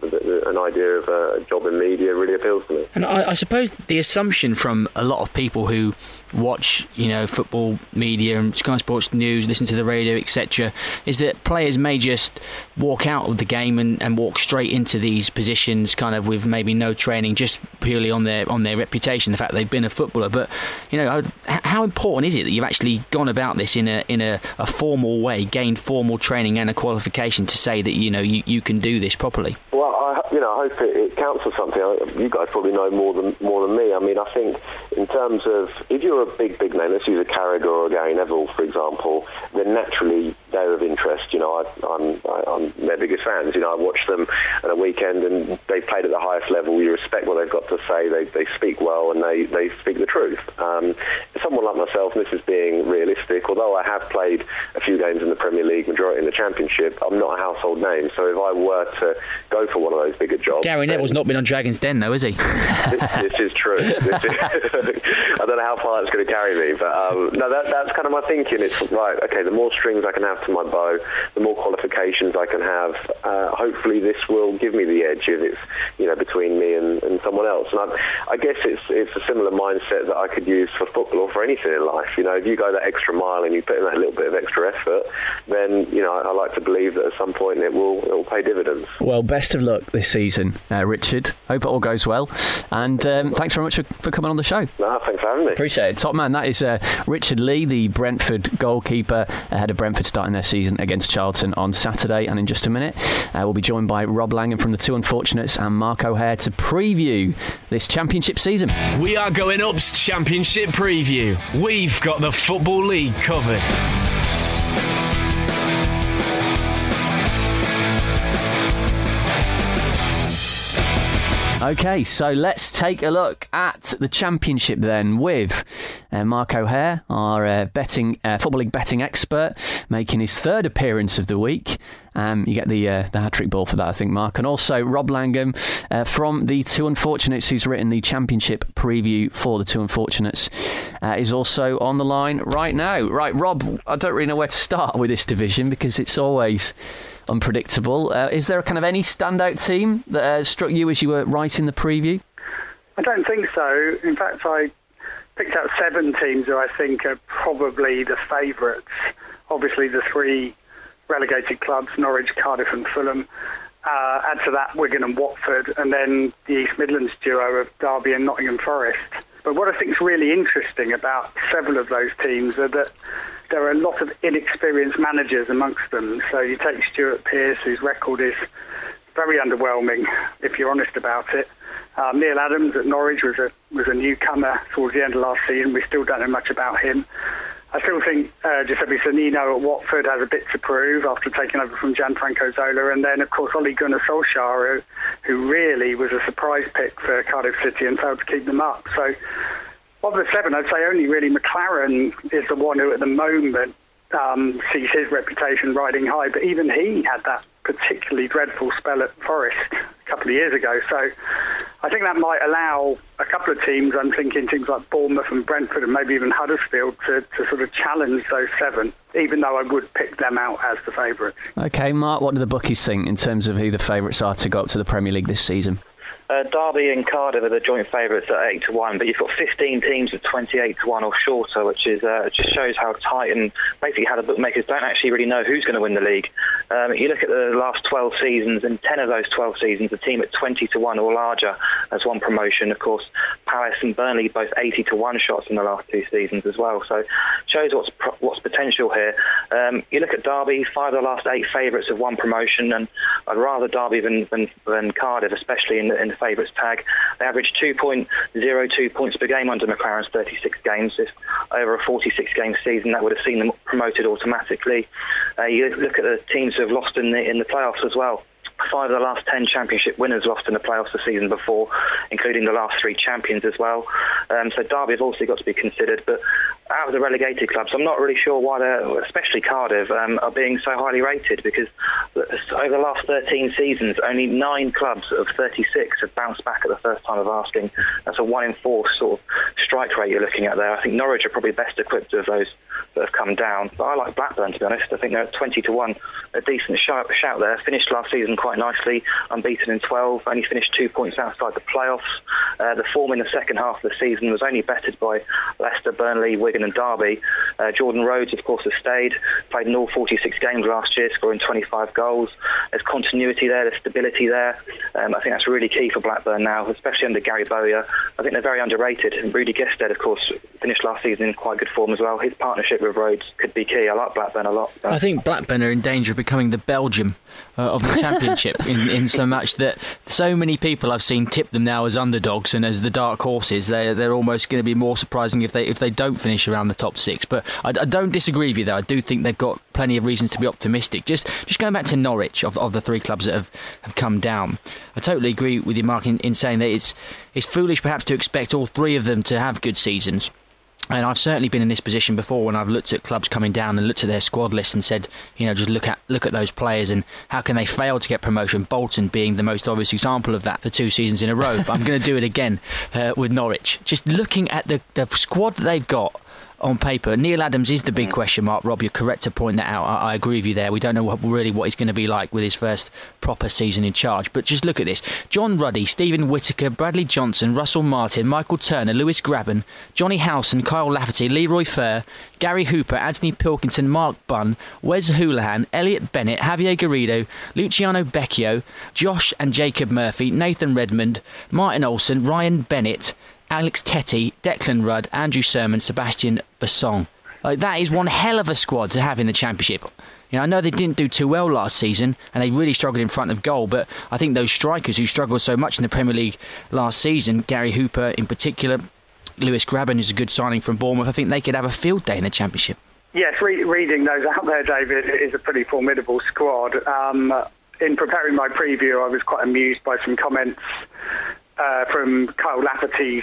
an idea of a job in media really appeals to me. And I, I suppose the assumption from a lot of people who watch, you know, football media and Sky Sports News, listen to the radio, et cetera, is that players may just walk out of the game and, and walk straight into these positions, kind of with maybe no training, just purely on their on their reputation, the fact they've been a footballer. But, you know, how important is it that you've actually gone about this in a in a, a formal way, gained formal training and a qualification to say that, you know, you, you can do this properly? Well, I, you know, I hope it, it counts for something. You guys probably know more than more than me. I mean, I think in terms of if you're a big, big name, let's use a Carragher or a Gary Neville, for example, then naturally they're of interest. You know, I, I'm I, I'm their biggest fans. You know, I watch them on a weekend and they've played at the highest level. You respect what they've got to say. They they speak well and they, they speak the truth. Um, someone like myself, and this is being realistic, although I have played a few games in the Premier League, majority in the Championship, I'm not a household name. So if I were to go for one of those bigger jobs... Gary Neville's not been on Dragon's Den, though, is he? This, this is true. This is, I don't know how far that's going to carry me, but um, no, that, that's kind of my thinking. It's right, OK, the more strings I can have to my bow, the more qualifications I can have, uh, hopefully this will give me the edge if it's, you know, between me and, and someone else. And I, I guess it's it's a similar mindset that I could use for football or for anything in life. You know, if you go that extra mile and you put in that little bit of extra effort, then, you know, I, I like to believe that at some point it will, it will pay dividends. Well, best of luck this season, uh, Richard. Hope it all goes well. And um, thanks very much for, for coming on the show. No, thanks for having me. Appreciate it. Top man, that is uh, Richard Lee, the Brentford goalkeeper, ahead of Brentford starting their season against Charlton on Saturday. And in just a minute, uh, we'll be joined by Rob Langan from The Two Unfortunates and Mark O'Hare to preview this Championship season. We Are Going Up's Championship preview. We've got the Football League covered. OK, so let's take a look at the Championship then with uh, Mark O'Hare, our uh, betting uh, Football League betting expert, making his third appearance of the week. Um, you get the uh, the hat-trick ball for that, I think, Mark. And also Rob Langan uh, from The Two Unfortunates, who's written the Championship preview for The Two Unfortunates, uh, is also on the line right now. Right, Rob, I don't really know where to start with this division because it's always unpredictable. Uh, is there a kind of any standout team that uh, struck you as you were writing the preview? I don't think so. In fact, I picked out seven teams who I think are probably the favourites. Obviously, the three relegated clubs, Norwich, Cardiff and Fulham. Uh, add to that Wigan and Watford, and then the East Midlands duo of Derby and Nottingham Forest. But what I think is really interesting about several of those teams are that there are a lot of inexperienced managers amongst them. So you take Stuart Pearce, whose record is very underwhelming, if you're honest about it. Um, Neil Adams at Norwich was a was a newcomer towards the end of last season. We still don't know much about him. I still think uh, Giuseppe Sannino at Watford has a bit to prove after taking over from Gianfranco Zola. And then, of course, Ole Gunnar Solskjaer, who, who really was a surprise pick for Cardiff City and failed to keep them up. So of the seven, I'd say only really McLaren is the one who at the moment um, sees his reputation riding high. But even he had that particularly dreadful spell at Forest a couple of years ago. So I think that might allow a couple of teams, I'm thinking teams like Bournemouth and Brentford and maybe even Huddersfield to, to sort of challenge those seven, even though I would pick them out as the favourites. OK, Mark, what do the bookies think in terms of who the favourites are to go up to the Premier League this season? Uh, Derby and Cardiff are the joint favourites at eight to one, but you've got fifteen teams with twenty-eight to one or shorter, which is uh, just shows how tight and basically how the bookmakers don't actually really know who's going to win the league. Um, you look at the last twelve seasons, and ten of those twelve seasons, a team at twenty to one or larger has won promotion. Of course, Palace and Burnley both eighty to one shots in the last two seasons as well, so shows what's pro- what's potential here. Um, you look at Derby, five of the last eight favourites have won promotion, and I'd rather Derby than, than, than Cardiff, especially in the, in the favourites tag. They averaged two point oh two points per game under McLaren's thirty-six games. If over a forty-six game season, that would have seen them promoted automatically. Uh, you look at the teams who have lost in the in the playoffs as well. Five of the last ten Championship winners lost in the playoffs the season before, including the last three champions as well. Um, so Derby have also got to be considered. But out of the relegated clubs, I'm not really sure why they're, especially Cardiff, um, are being so highly rated, because over the last thirteen seasons, only nine clubs of thirty-six have bounced back at the first time of asking. That's a one in four sort of strike rate you're looking at there. I think Norwich are probably best equipped of those that have come down. But I like Blackburn, to be honest. I think they're at twenty to one, a decent shout, shout there. Finished last season quite nicely, unbeaten in twelve, only finished two points outside the playoffs. Uh, the form in the second half of the season was only bettered by Leicester, Burnley, Wigan and Derby. Uh, Jordan Rhodes, of course, has stayed, played in all forty-six games last year, scoring twenty-five goals. There's continuity there, there's stability there. Um, I think that's really key for Blackburn now, especially under Gary Bowyer. I think they're very underrated. And Rudy Gestead, of course, finished last season in quite good form as well. His partnership with Rhodes could be key. I like Blackburn a lot. So. I think Blackburn are in danger of becoming the Belgium uh, of the Championship in, in so much that so many people I've seen tip them now as underdogs and as the dark horses. They're, they're almost going to be more surprising if they if they don't finish around the top six. But I, I don't disagree with you, though. I do think they've got plenty of reasons to be optimistic. Just just going back to Norwich, of, of the three clubs that have, have come down, I totally agree with you, Mark, in, in saying that it's it's foolish perhaps to expect all three of them to have good seasons. And I've certainly been in this position before when I've looked at clubs coming down and looked at their squad list and said, you know, just look at look at those players and how can they fail to get promotion? Bolton being the most obvious example of that for two seasons in a row. But I'm going to do it again uh, with Norwich. Just looking at the, the squad that they've got on paper, Neil Adams is the big question mark, Rob. You're correct to point that out. I, I agree with you there. We don't know what, really what he's going to be like with his first proper season in charge. But just look at this. John Ruddy, Stephen Whittaker, Bradley Johnson, Russell Martin, Michael Turner, Lewis Grabban, Johnny Howson, Kyle Lafferty, Leroy Furr, Gary Hooper, Anthony Pilkington, Mark Bunn, Wes Houlihan, Elliot Bennett, Javier Garrido, Luciano Becchio, Josh and Jacob Murphy, Nathan Redmond, Martin Olsen, Ryan Bennett, Alex Tetty, Declan Rudd, Andrew Sermon, Sebastian Bassong. Like, that is one hell of a squad to have in the Championship. You know, I know they didn't do too well last season and they really struggled in front of goal, but I think those strikers who struggled so much in the Premier League last season, Gary Hooper in particular, Lewis Grabban, who's a good signing from Bournemouth, I think they could have a field day in the Championship. Yes, re- reading those out there, David, it is a pretty formidable squad. Um, in preparing my preview, I was quite amused by some comments Uh, from Kyle Lafferty's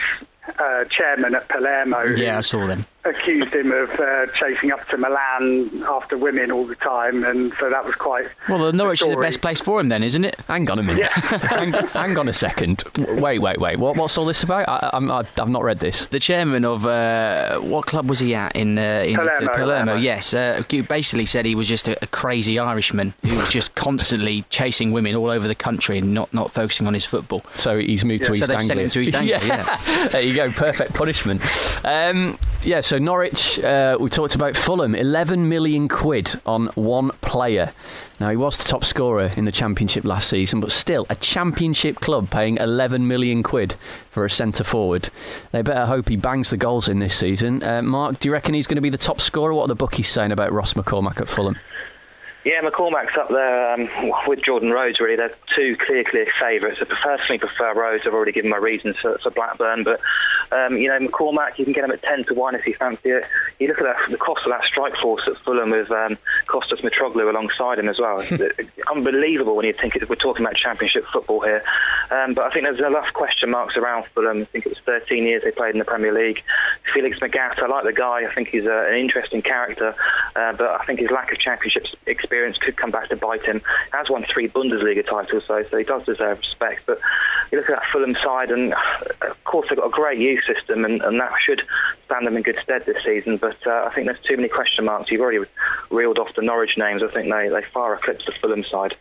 uh, chairman at Palermo. Yeah, I saw them. Accused him of uh, chasing up to Milan after women all the time, and so that was quite... Well, the Norwich is the best place for him then, isn't it? Hang on a minute. Yeah. hang, hang on a second. Wait, wait, wait. What, what's all this about? I, I'm, I, I've not read this. The chairman of... Uh, what club was he at in, uh, in Palermo, Palermo? Yes. Uh, basically said he was just a, a crazy Irishman who was just constantly chasing women all over the country and not, not focusing on his football. So he's moved yeah, to so East Anglia. So they sent him to East Anglia, yeah. yeah. There you go. Perfect punishment. Um, yeah, so Norwich, uh, we talked about Fulham, eleven million quid on one player. Now, he was the top scorer in the Championship last season, but still a Championship club paying eleven million quid for a centre-forward. They better hope he bangs the goals in this season. Uh, Mark, do you reckon he's going to be the top scorer? What are the bookies saying about Ross McCormack at Fulham? Yeah, McCormack's up there um, with Jordan Rhodes, really. They're two clear, clear favourites. I personally prefer Rhodes. I've already given my reasons for, for Blackburn. But, um, you know, McCormack, you can get him at ten to one if you fancy it. You look at that, the cost of that strike force at Fulham with um, Kostas Mitroglou alongside him as well. It's unbelievable when you think it, we're talking about Championship football here. Um, but I think there's enough question marks around Fulham. I think it was thirteen years they played in the Premier League. Felix Magath, I like the guy. I think he's a, an interesting character. Uh, but I think his lack of Championship experience could come back to bite him. He has won three Bundesliga titles, though, so he does deserve respect. But you look at that Fulham side, and of course they've got a great youth system, and, and that should stand them in good stead this season. But uh, I think there's too many question marks. You've already reeled off the Norwich names. I think they, they far eclipse the Fulham side.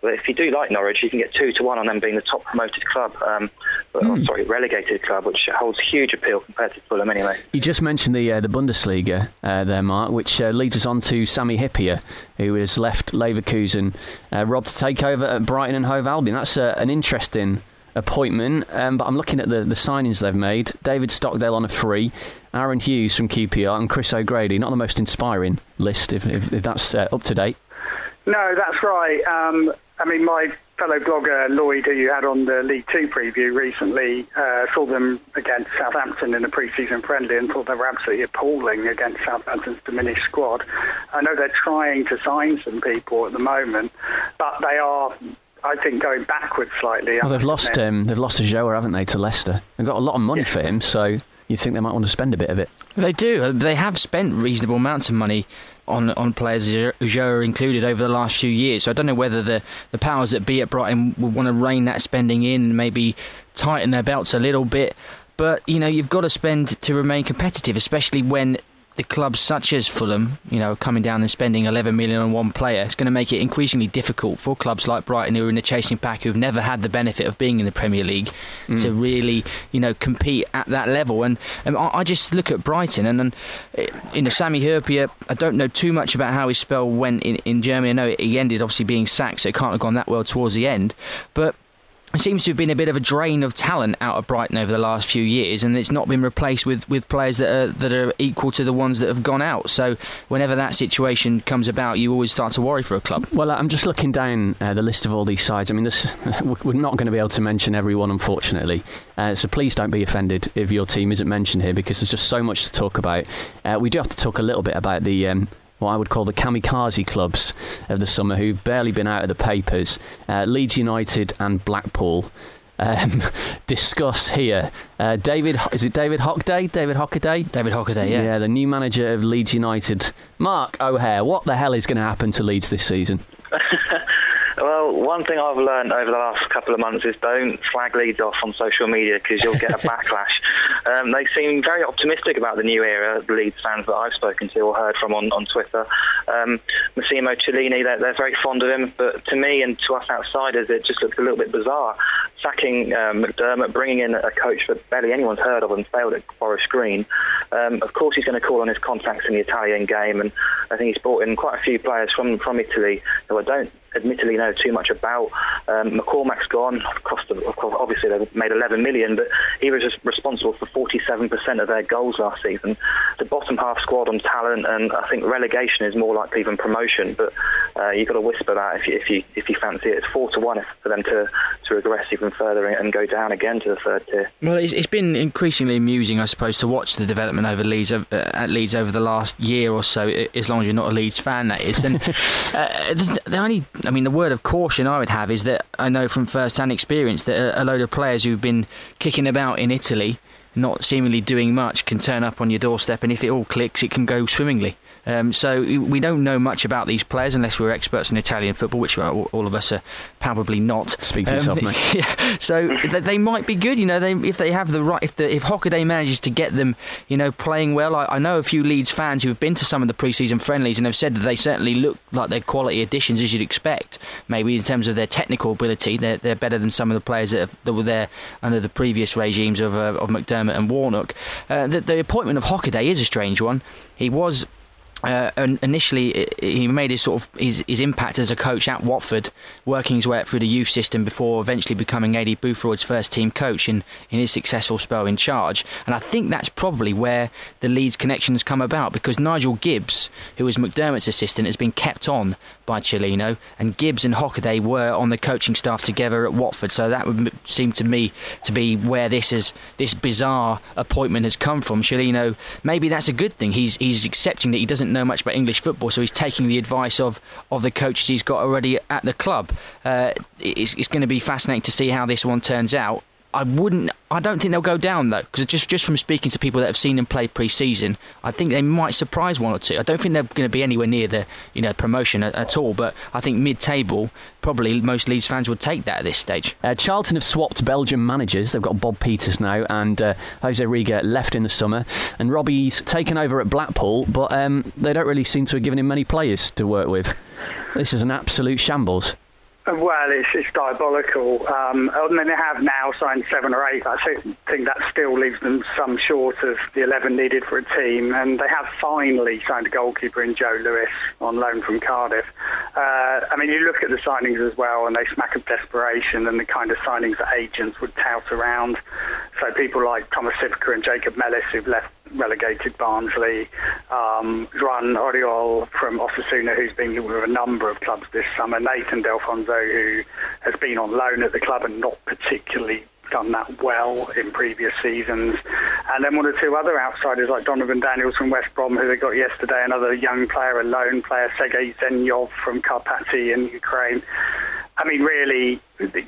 But if you do like Norwich, you can get two to one on them being the top promoted club, um, but, mm. oh, sorry, relegated club, which holds huge appeal compared to Fulham anyway. You just mentioned the uh, the Bundesliga uh, there, Mark, which uh, leads us on to Sami Hyypiä, who is left Leverkusen, uh, Rob, to take over at Brighton and Hove Albion. That's uh, an interesting appointment, um, but I'm looking at the, the signings they've made. David Stockdale on a free, Aaron Hughes from Q P R and Chris O'Grady. Not the most inspiring list, if, if, if that's uh, up to date. No, that's right. Um, I mean, my fellow blogger Lloyd, who you had on the League Two preview recently, uh, saw them against Southampton in a pre-season friendly and thought they were absolutely appalling against Southampton's diminished squad. I know they're trying to sign some people at the moment, but they are, I think, going backwards slightly. Well, they've lost um, they've lost a Joa, haven't they, to Leicester? They've got a lot of money yeah. for him, so you think they might want to spend a bit of it. They do. They have spent reasonable amounts of money on on players, Ujoa included, over the last few years. So I don't know whether the, the powers that be at Brighton would want to rein that spending in and maybe tighten their belts a little bit. But, you know, you've got to spend to remain competitive, especially when the clubs such as Fulham, you know, coming down and spending eleven million on one player, it's going to make it increasingly difficult for clubs like Brighton, who are in the chasing pack, who've never had the benefit of being in the Premier League, mm. to really, you know, compete at that level. And, and I just look at Brighton, and, and you know, Sami Hyypiä, I don't know too much about how his spell went in, in Germany. I know he ended obviously being sacked, so it can't have gone that well towards the end, but it seems to have been a bit of a drain of talent out of Brighton over the last few years, and it's not been replaced with, with players that are that are equal to the ones that have gone out. So whenever that situation comes about, you always start to worry for a club. Well, I'm just looking down uh, the list of all these sides. I mean, this, we're not going to be able to mention everyone, unfortunately. Uh, so please don't be offended if your team isn't mentioned here, because there's just so much to talk about. Uh, we do have to talk a little bit about the... Um, what I would call the kamikaze clubs of the summer, who've barely been out of the papers. Uh, Leeds United and Blackpool. Um, discuss here. Uh, David, is it David Hockday? David Hockaday? David Hockaday, yeah. Yeah, the new manager of Leeds United, Mark O'Hare. What the hell is going to happen to Leeds this season? Well, one thing I've learned over the last couple of months is don't flag Leeds off on social media, because you'll get a backlash. Um, they seem very optimistic about the new era, the Leeds fans that I've spoken to or heard from on, on Twitter. Um, Massimo Cellini, they're, they're very fond of him, but to me and to us outsiders, it just looks a little bit bizarre. Sacking um, McDermott, bringing in a coach that barely anyone's heard of and failed at Forest Green. Um, of course, he's going to call on his contacts in the Italian game, and I think he's brought in quite a few players from, from Italy who I don't admittedly know too much about. um, McCormack's gone, cost of, obviously they've made eleven million, but he was just responsible for forty-seven percent of their goals last season. The bottom half squad on talent, and I think relegation is more likely than promotion, but uh, you've got to whisper that if you, if you if you fancy it. It's four to one for them to, to regress even further and go down again to the third tier. Well, it's, it's been increasingly amusing, I suppose, to watch the development over Leeds uh, at Leeds over the last year or so, as long as you're not a Leeds fan, that is. And uh, the, the only I mean, the word of caution I would have is that I know from first-hand experience that a load of players who've been kicking about in Italy, not seemingly doing much, can turn up on your doorstep, and if it all clicks, it can go swimmingly. Um, so we don't know much about these players unless we're experts in Italian football, which all of us are probably not. Speak for um, yourself, mate. Yeah, so they might be good, you know. They, if they have the right, if the, if Hockaday manages to get them, you know, playing well. I, I know a few Leeds fans who have been to some of the pre-season friendlies and have said that they certainly look like they're quality additions, as you'd expect. Maybe in terms of their technical ability, they're, they're better than some of the players that, have, that were there under the previous regimes of uh, of McDermott and Warnock. Uh, the, the appointment of Hockaday is a strange one. He was. Uh, and initially, he made his sort of his, his impact as a coach at Watford, working his way up through the youth system before eventually becoming A D Boothroyd's first team coach in, in his successful spell in charge. And I think that's probably where the Leeds connections come about, because Nigel Gibbs, who was McDermott's assistant, has been kept on by Cellino, and Gibbs and Hockaday were on the coaching staff together at Watford, so that would seem to me to be where this is this bizarre appointment has come from. Cellino, maybe that's a good thing. He's he's accepting that he doesn't know much about English football, so he's taking the advice of, of the coaches he's got already at the club. Uh, it's it's going to be fascinating to see how this one turns out. I wouldn't. I don't think they'll go down though, because just just from speaking to people that have seen them play pre-season, I think they might surprise one or two. I don't think they're going to be anywhere near the you know promotion at, at all, but I think mid-table probably most Leeds fans would take that at this stage. Uh, Charlton have swapped Belgian managers. They've got Bob Peters now, and uh, Jose Riga left in the summer, and Robbie's taken over at Blackpool, but um, they don't really seem to have given him many players to work with. This is an absolute shambles. Well, it's, it's diabolical. Um, and then they have now signed seven or eight. I think that still leaves them some short of the eleven needed for a team. And they have finally signed a goalkeeper in Joe Lewis on loan from Cardiff. Uh, I mean, you look at the signings as well, and they smack of desperation and the kind of signings that agents would tout around. So people like Thomas Sipka and Jacob Mellis, who've left relegated Barnsley, um, Juan Oriol from Osasuna, who's been with a number of clubs this summer, Nathan D'Alfonso, who has been on loan at the club and not particularly done that well in previous seasons, and then one or two other outsiders like Donovan Daniels from West Brom, who they got yesterday, another young player, a loan player, Sergei Zenyov from Karpaty in Ukraine. I mean, really,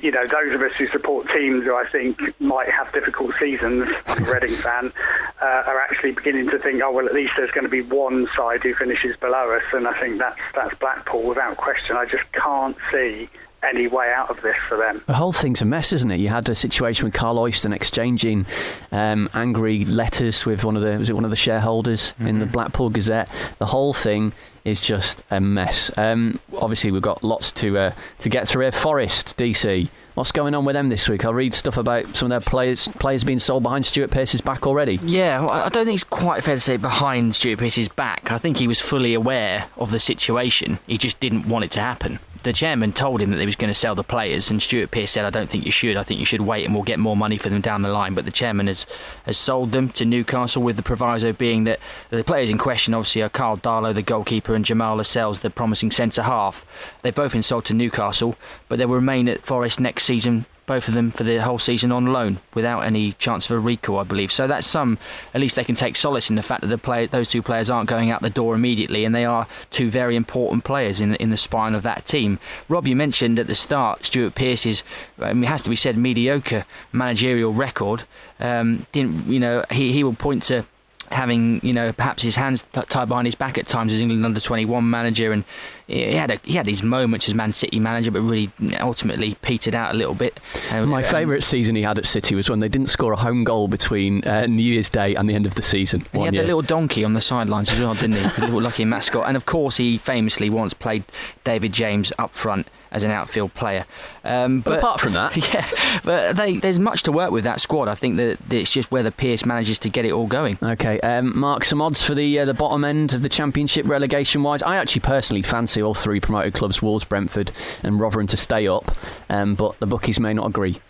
you know, those of us who support teams who I think might have difficult seasons, I'm a Reading fan, uh, are actually beginning to think, oh, well, at least there's going to be one side who finishes below us, and I think that's, that's Blackpool without question. I just can't see any way out of this for them. The whole thing's a mess, isn't it? You had a situation with Carl Oyston exchanging um, angry letters with one of the was it one of the shareholders mm-hmm. in the Blackpool Gazette. The whole thing is just a mess. Um, obviously, we've got lots to uh, to get through here. Forest, D C. What's going on with them this week? I read stuff about some of their players players being sold behind Stuart Pearce's back already. Yeah, well, I don't think it's quite fair to say behind Stuart Pearce's back. I think he was fully aware of the situation. He just didn't want it to happen. The chairman told him that he was going to sell the players, and Stuart Pearce said, I don't think you should. I think you should wait and we'll get more money for them down the line. But the chairman has, has sold them to Newcastle, with the proviso being that the players in question obviously are Carl Darlow, the goalkeeper, and Jamal Lascelles, the promising centre-half. They've both been sold to Newcastle, but they will remain at Forest next season, both of them for the whole season on loan, without any chance of a recall, I believe. So that's some, at least they can take solace in the fact that the player, those two players aren't going out the door immediately, and they are two very important players in the, in the spine of that team. Rob, you mentioned at the start Stuart Pearce's, I mean, it has to be said, mediocre managerial record. Um, didn't you know he he will point to having, you know, perhaps his hands tied behind his back at times as England under twenty-one manager, and he had a, he had these moments as Man City manager, but really ultimately petered out a little bit. Um, My favourite season he had at City was when they didn't score a home goal between uh, New Year's Day and the end of the season. And he had the little donkey on the sidelines as well, didn't he? The little lucky mascot. And of course, he famously once played David James up front as an outfield player. Um, but, but apart from that, yeah, but they, there's much to work with that squad. I think that it's just whether Pearce manages to get it all going. Okay, um, Mark, some odds for the uh, the bottom end of the Championship relegation wise. I actually personally fancy all three promoted clubs, Wolves, Brentford, and Rotherham, to stay up, um, but the bookies may not agree.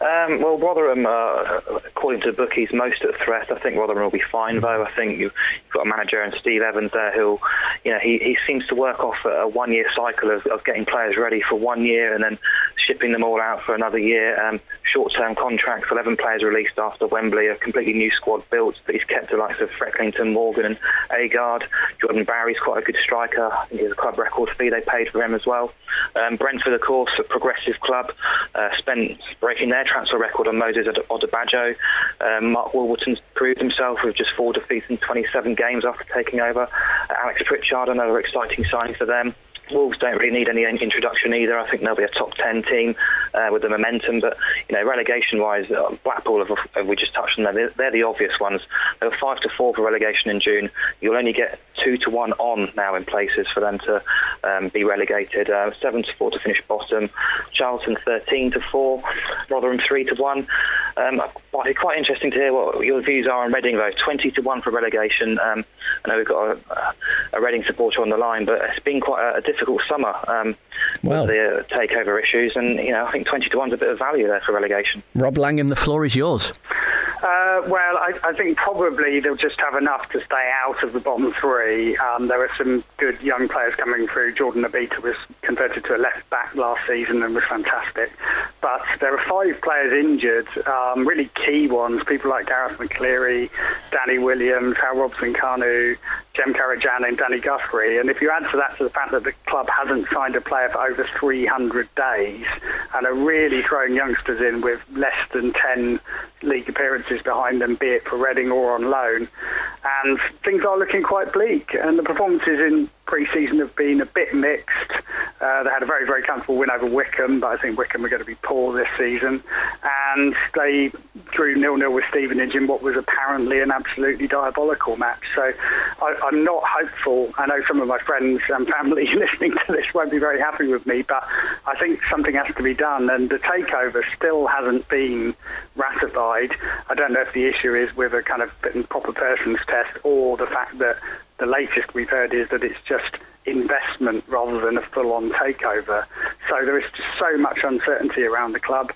Um, well, Rotherham, uh, according to the bookies, most at threat. I think Rotherham will be fine, though. I think you've got a manager in Steve Evans there who, you know, he, he seems to work off a one-year cycle of, of getting players ready for one year and then shipping them all out for another year. Um, short-term contracts, eleven players released after Wembley, a completely new squad built, but he's kept the likes of Frecklington, Morgan and Agard. Jordan Barry's quite a good striker. I think he's a club record fee they paid for him as well. Um, Brentford, of course, a progressive club, uh, spent breaking their transfer record on Moses Odebajo. Um, Mark Wilburton's proved himself with just four defeats in twenty-seven games after taking over. Uh, Alex Pritchard, another exciting signing for them. Wolves don't really need any introduction either. I think they'll be a top ten team uh, with the momentum. But, you know, relegation-wise, uh, Blackpool, have, have we just touched on them, they're, they're the obvious ones. They were five to four for relegation in June. You'll only get two to one on now in places for them to um, be relegated. Uh, seven to four to finish bottom. Charlton thirteen to four. Rotherham three to one. Um, quite interesting to hear what your views are on Reading, though. Twenty to one for relegation. Um, I know we've got a, a Reading supporter on the line, but it's been quite a, a difficult difficult summer um, well, with the uh, takeover issues, and you know I think twenty to one's a bit of value there for relegation. Rob Langan, the floor is yours. Uh, well, I, I think probably they'll just have enough to stay out of the bottom three. Um, there are some good young players coming through. Jordan Abita was converted to a left back last season and was fantastic. But there are five players injured, um, really key ones, people like Gareth McCleary, Danny Williams, Hal Robson-Kanu, Jem Karajan and Danny Guthrie. And if you add to that to the fact that the club hasn't signed a player for over three hundred days and are really throwing youngsters in with less than ten league appearances behind them, be it for Reading or on loan, and things are looking quite bleak, and the performances in pre-season have been a bit mixed. Uh, they had a very, very comfortable win over Wickham, but I think Wickham are going to be poor this season, and they drew nil-nil with Stevenage in what was apparently an absolutely diabolical match. So I, I'm not hopeful. I know some of my friends and family listening to this won't be very happy with me, but I think something has to be done, and the takeover still hasn't been ratified. I don't know if the issue is with a kind of proper person's test, or the fact that the latest we've heard is that it's just investment rather than a full-on takeover. So there is just so much uncertainty around the club.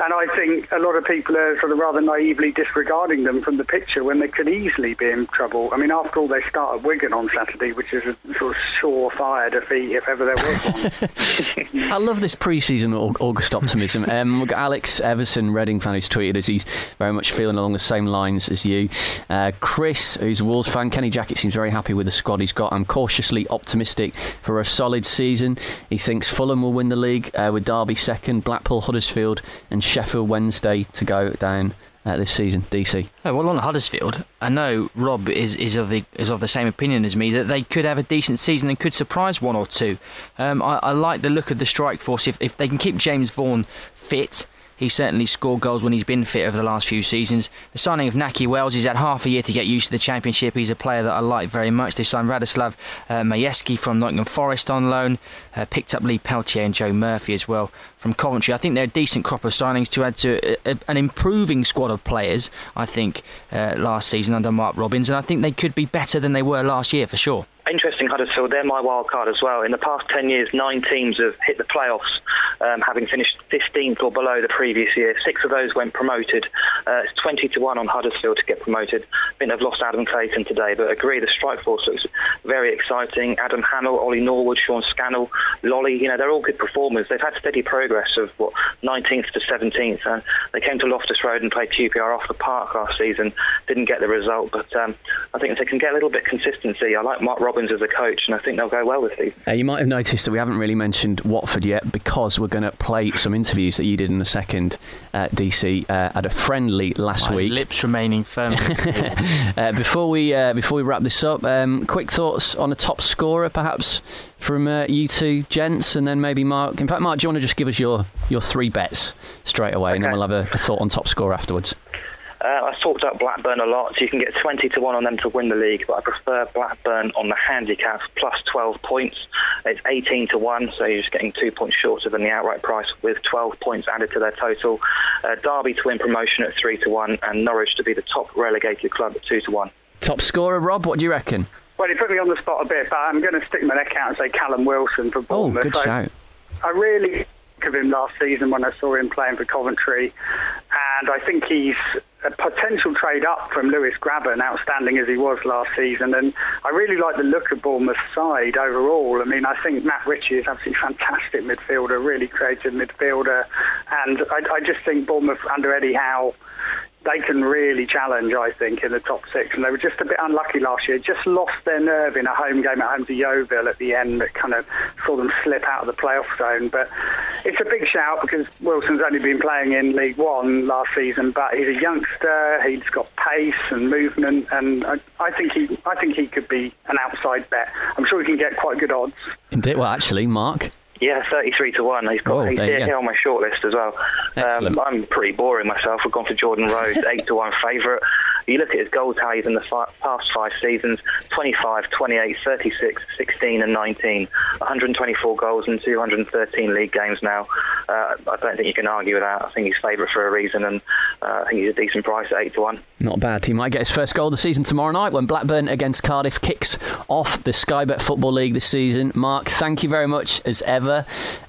And I think a lot of people are sort of rather naively disregarding them from the picture when they could easily be in trouble. I mean, after all, they start at Wigan on Saturday, which is a sort of surefire defeat if ever there was one. I love this pre-season August optimism. Um, we've got Alex Everson, Reading fan, who's tweeted as he's very much feeling along the same lines as you. Uh, Chris, who's a Wolves fan, Kenny Jackett seems very happy with the squad he's got. I'm cautiously optimistic for a solid season. He thinks Fulham will win the league uh, with Derby second, Blackpool, Huddersfield and Sheffield Wednesday to go down uh, this season. D C. Oh, well, on Huddersfield, I know Rob is, is of the is of the same opinion as me that they could have a decent season and could surprise one or two. Um, I, I like the look of the strike force. If if they can keep James Vaughan fit, he's certainly scored goals when he's been fit over the last few seasons. The signing of Naki Wells, he's had half a year to get used to the Championship. He's a player that I like very much. They signed Radoslav uh, Majewski from Nottingham Forest on loan. Uh, picked up Lee Peltier and Joe Murphy as well from Coventry. I think they're a decent crop of signings to add to a, a, an improving squad of players, I think, uh, last season under Mark Robbins. And I think they could be better than they were last year for sure. Interesting, Huddersfield, they're my wild card as well. In the past ten years, nine teams have hit the playoffs, um, having finished fifteenth or below the previous year. Six of those went promoted. Uh, it's twenty to one on Huddersfield to get promoted. I think they've lost Adam Clayton today, but agree, the strike force looks very exciting. Adam Hamill, Ollie Norwood, Sean Scannell, Lolly, you know, they're all good performers. They've had steady progress of, what, nineteenth to seventeenth. And they came to Loftus Road and played Q P R off the park last season. Didn't get the result, but um, I think if they can get a little bit of consistency, I like Mark Roberts as a coach, and I think they'll go well with these. Uh, you might have noticed that we haven't really mentioned Watford yet because we're going to play some interviews that you did in a second, uh, D C, uh, at a friendly last My week. Lips remaining firm. uh, before we uh, before we wrap this up, um, quick thoughts on a top scorer, perhaps from uh, you two gents, and then maybe Mark. In fact, Mark, do you want to just give us your your three bets straight away, okay, and then we'll have a, a thought on top scorer afterwards. Uh, I've talked up Blackburn a lot, so you can get twenty to one on them to win the league, but I prefer Blackburn on the handicap plus twelve points. It's eighteen to one, so you're just getting two points shorter than the outright price with twelve points added to their total. Uh, Derby to win promotion at three to one and Norwich to be the top relegated club at two to one. Top scorer, Rob, what do you reckon? Well, he put me on the spot a bit, but I'm going to stick my neck out and say Callum Wilson for Bournemouth. Oh, good shout. I, I really think of him last season when I saw him playing for Coventry, and I think he's a potential trade up from Lewis Grabban, outstanding as he was last season, and I really like the look of Bournemouth's side overall. I mean, I think Matt Ritchie is absolutely fantastic midfielder, really creative midfielder, and I, I just think Bournemouth under Eddie Howe, they can really challenge, I think, in the top six, and they were just a bit unlucky last year. Just lost their nerve in a home game at home to Yeovil at the end that kind of saw them slip out of the playoff zone. But it's a big shout because Wilson's only been playing in League One last season, but he's a youngster, he's got pace and movement, and I, I think he I think he could be an outside bet. I'm sure he can get quite good odds. Indeed. Well, actually, Mark? Yeah, thirty-three to one. He's got he's here on my shortlist as well. Um, I'm pretty boring myself. I've gone for Jordan Rhodes, eight to one favourite. You look at his goal tallies in the fi- past five seasons, twenty-five, twenty-eight, thirty-six, sixteen and nineteen. one hundred twenty-four goals in two hundred thirteen league games now. Uh, I don't think you can argue with that. I think he's favourite for a reason, and uh, I think he's a decent price at eight to one. Not bad. He might get his first goal of the season tomorrow night when Blackburn against Cardiff kicks off the Sky Bet Football League this season. Mark, thank you very much as ever.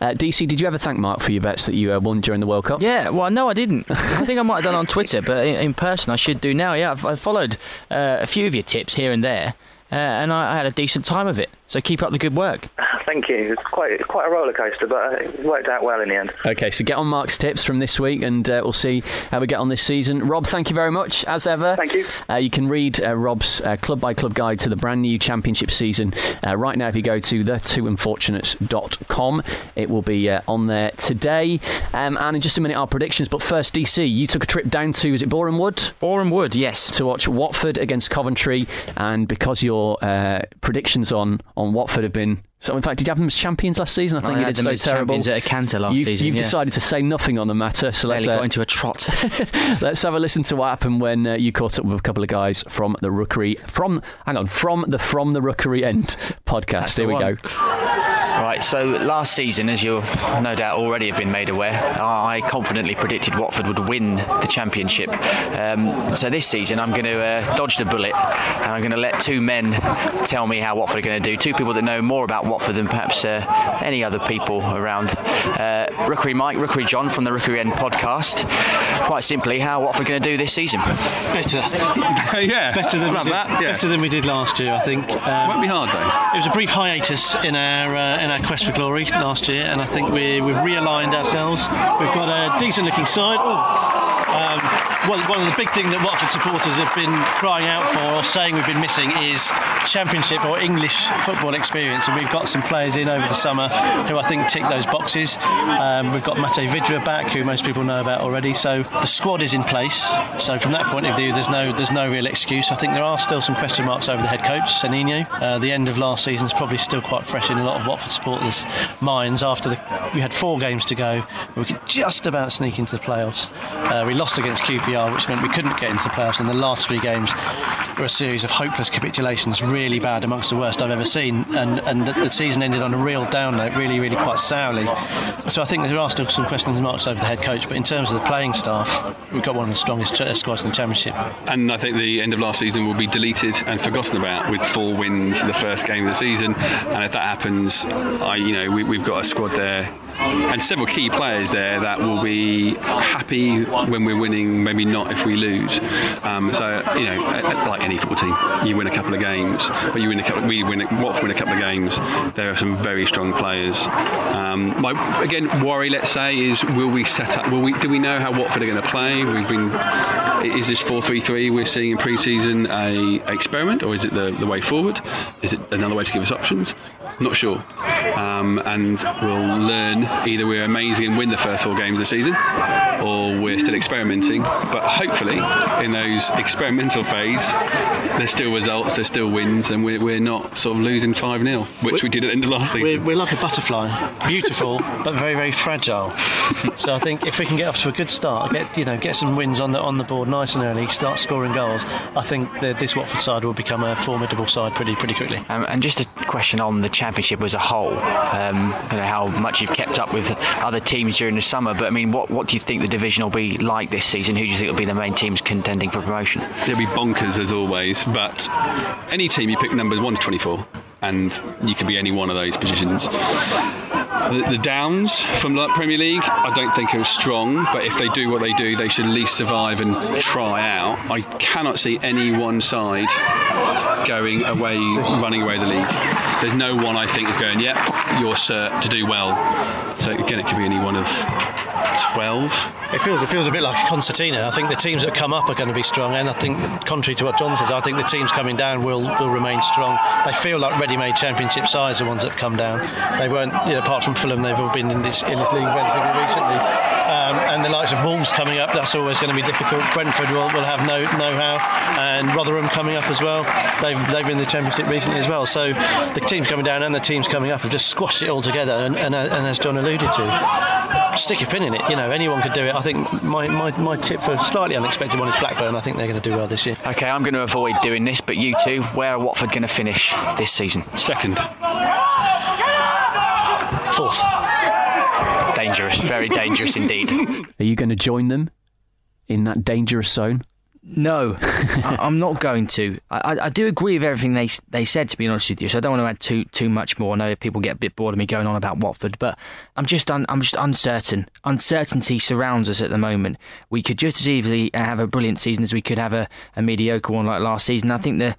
Uh, D C, did you ever thank Mark for your bets that you uh, won during the World Cup? Yeah, well, no, I didn't. I think I might have done on Twitter, but in, in person I should do now, yeah. I've, I've followed uh, a few of your tips here and there, uh, and I, I had a decent time of it. So keep up the good work. Thank you. It's quite quite a roller coaster, but it worked out well in the end. Okay, so get on Mark's tips from this week, and uh, we'll see how we get on this season. Rob, thank you very much as ever. Thank you. Uh, you can read uh, Rob's uh, club by club guide to the brand new Championship season uh, right now if you go to the two unfortunates dot com. It will be uh, on there today, um, and in just a minute our predictions. But first, D C, you took a trip down to, is it Boreham Wood? Boreham Wood, yes, to watch Watford against Coventry, and because your uh, predictions on on Watford have been, so in fact, did you have them as champions last season? I think I you had did them so as terrible. Champions at a canter last you've, season. You've yeah. decided to say nothing on the matter, so let's uh, got into a trot. Let's have a listen to what happened when uh, you caught up with a couple of guys from the Rookery, from hang on, from the From the Rookery End podcast. That's here we one. go. Right, so last season, as you no doubt already have been made aware, I confidently predicted Watford would win the Championship. Um, so this season, I'm going to uh, dodge the bullet, and I'm going to let two men tell me how Watford are going to do. Two people that know more about Watford than perhaps uh, any other people around. Uh, Rookery Mike, Rookery John from the Rookery End podcast. Quite simply, how Watford going to do this season? Better. yeah. Better than, we did, that. Yeah. better than we did last year, I think. Um, Won't be hard, though. It was a brief hiatus in our uh, in our quest for glory last year, and I think we, we've realigned ourselves. We've got a decent-looking side. Ooh. Um, well, one of the big things that Watford supporters have been crying out for or saying we've been missing is Championship or English football experience, and we've got some players in over the summer who I think tick those boxes. Um, we've got Mate Vidra back, who most people know about already, so the squad is in place. So from that point of view, there's no there's no real excuse. I think there are still some question marks over the head coach, Sanino. Uh, the end of last season is probably still quite fresh in a lot of Watford supporters' minds. After the, we had four games to go, we could just about sneak into the playoffs. Uh, we lost against Q P R, which meant we couldn't get into the playoffs, and the last three games were a series of hopeless capitulations, really bad, amongst the worst I've ever seen, and, and the, the season ended on a real down note, really really quite sourly. So I think there are still some question marks over the head coach, but in terms of the playing staff, we've got one of the strongest squads in the Championship. And I think the end of last season will be deleted and forgotten about with four wins the first game of the season, and if that happens, I, you know, we, we've got a squad there and several key players there that will be happy when we're winning, maybe not if we lose. Um, so you know, like any football team, you win a couple of games, but you win a couple. We win. Watford win a couple of games. There are some very strong players. Um, my again worry, let's say, is will we set up? Will we? Do we know how Watford are going to play? We've been. Is this four three three we're seeing in pre-season a, a experiment, or is it the, the way forward? Is it another way to give us options? Not sure. Um, and we'll learn. Either we're amazing and win the first four games of the season, or we're still experimenting, but hopefully in those experimental phase there's still results, there's still wins, and we're, we're not sort of losing five nil, which we're, we did at the end of last season. We're, we're like a butterfly, beautiful but very very fragile. So I think if we can get off to a good start, get you know get some wins on the on the board nice and early, start scoring goals, I think that this Watford side will become a formidable side pretty pretty quickly. Um, and just a question on the Championship as a whole, um, you know how much you've kept up with other teams during the summer, but I mean, what, what do you think the division will be like this season? Who do you think will be the main teams contending for promotion? They'll be bonkers as always, but any team you pick numbers one to twenty-four and you could be any one of those positions. The, the downs from the Premier League I don't think are strong, but if they do what they do, they should at least survive and try out. I cannot see any one side going away, running away the league. There's no one I think is going, yep, you're cert to do well. So again, it could be any one of twelve. It feels it feels a bit like a concertina. I think the teams that come up are going to be strong, and I think, contrary to what John says, I think the teams coming down will, will remain strong. They feel like ready-made Championship sides, the ones that have come down. They weren't, you know, apart from Fulham, they've all been in this in this league relatively recently. Um, and the likes of Wolves coming up, that's always going to be difficult. Brentford will, will have no know-how, and Rotherham coming up as well. They've they've been in the Championship recently as well. So the teams coming down and the teams coming up have just squashed it all together. And, and, and as John alluded to, stick a pin in it. You know, anyone could do it. I think my, my, my tip for a slightly unexpected one is Blackburn. I think they're going to do well this year. OK, I'm going to avoid doing this, but you two, where are Watford going to finish this season? Second. Fourth. Dangerous, very dangerous indeed. Are you going to join them in that dangerous zone? No, I, I'm not going to. I, I do agree with everything they they said, to be honest with you, so I don't want to add too too much more. I know people get a bit bored of me going on about Watford, but I'm just un, I'm just uncertain. Uncertainty surrounds us at the moment. We could just as easily have a brilliant season as we could have a, a mediocre one like last season. I think the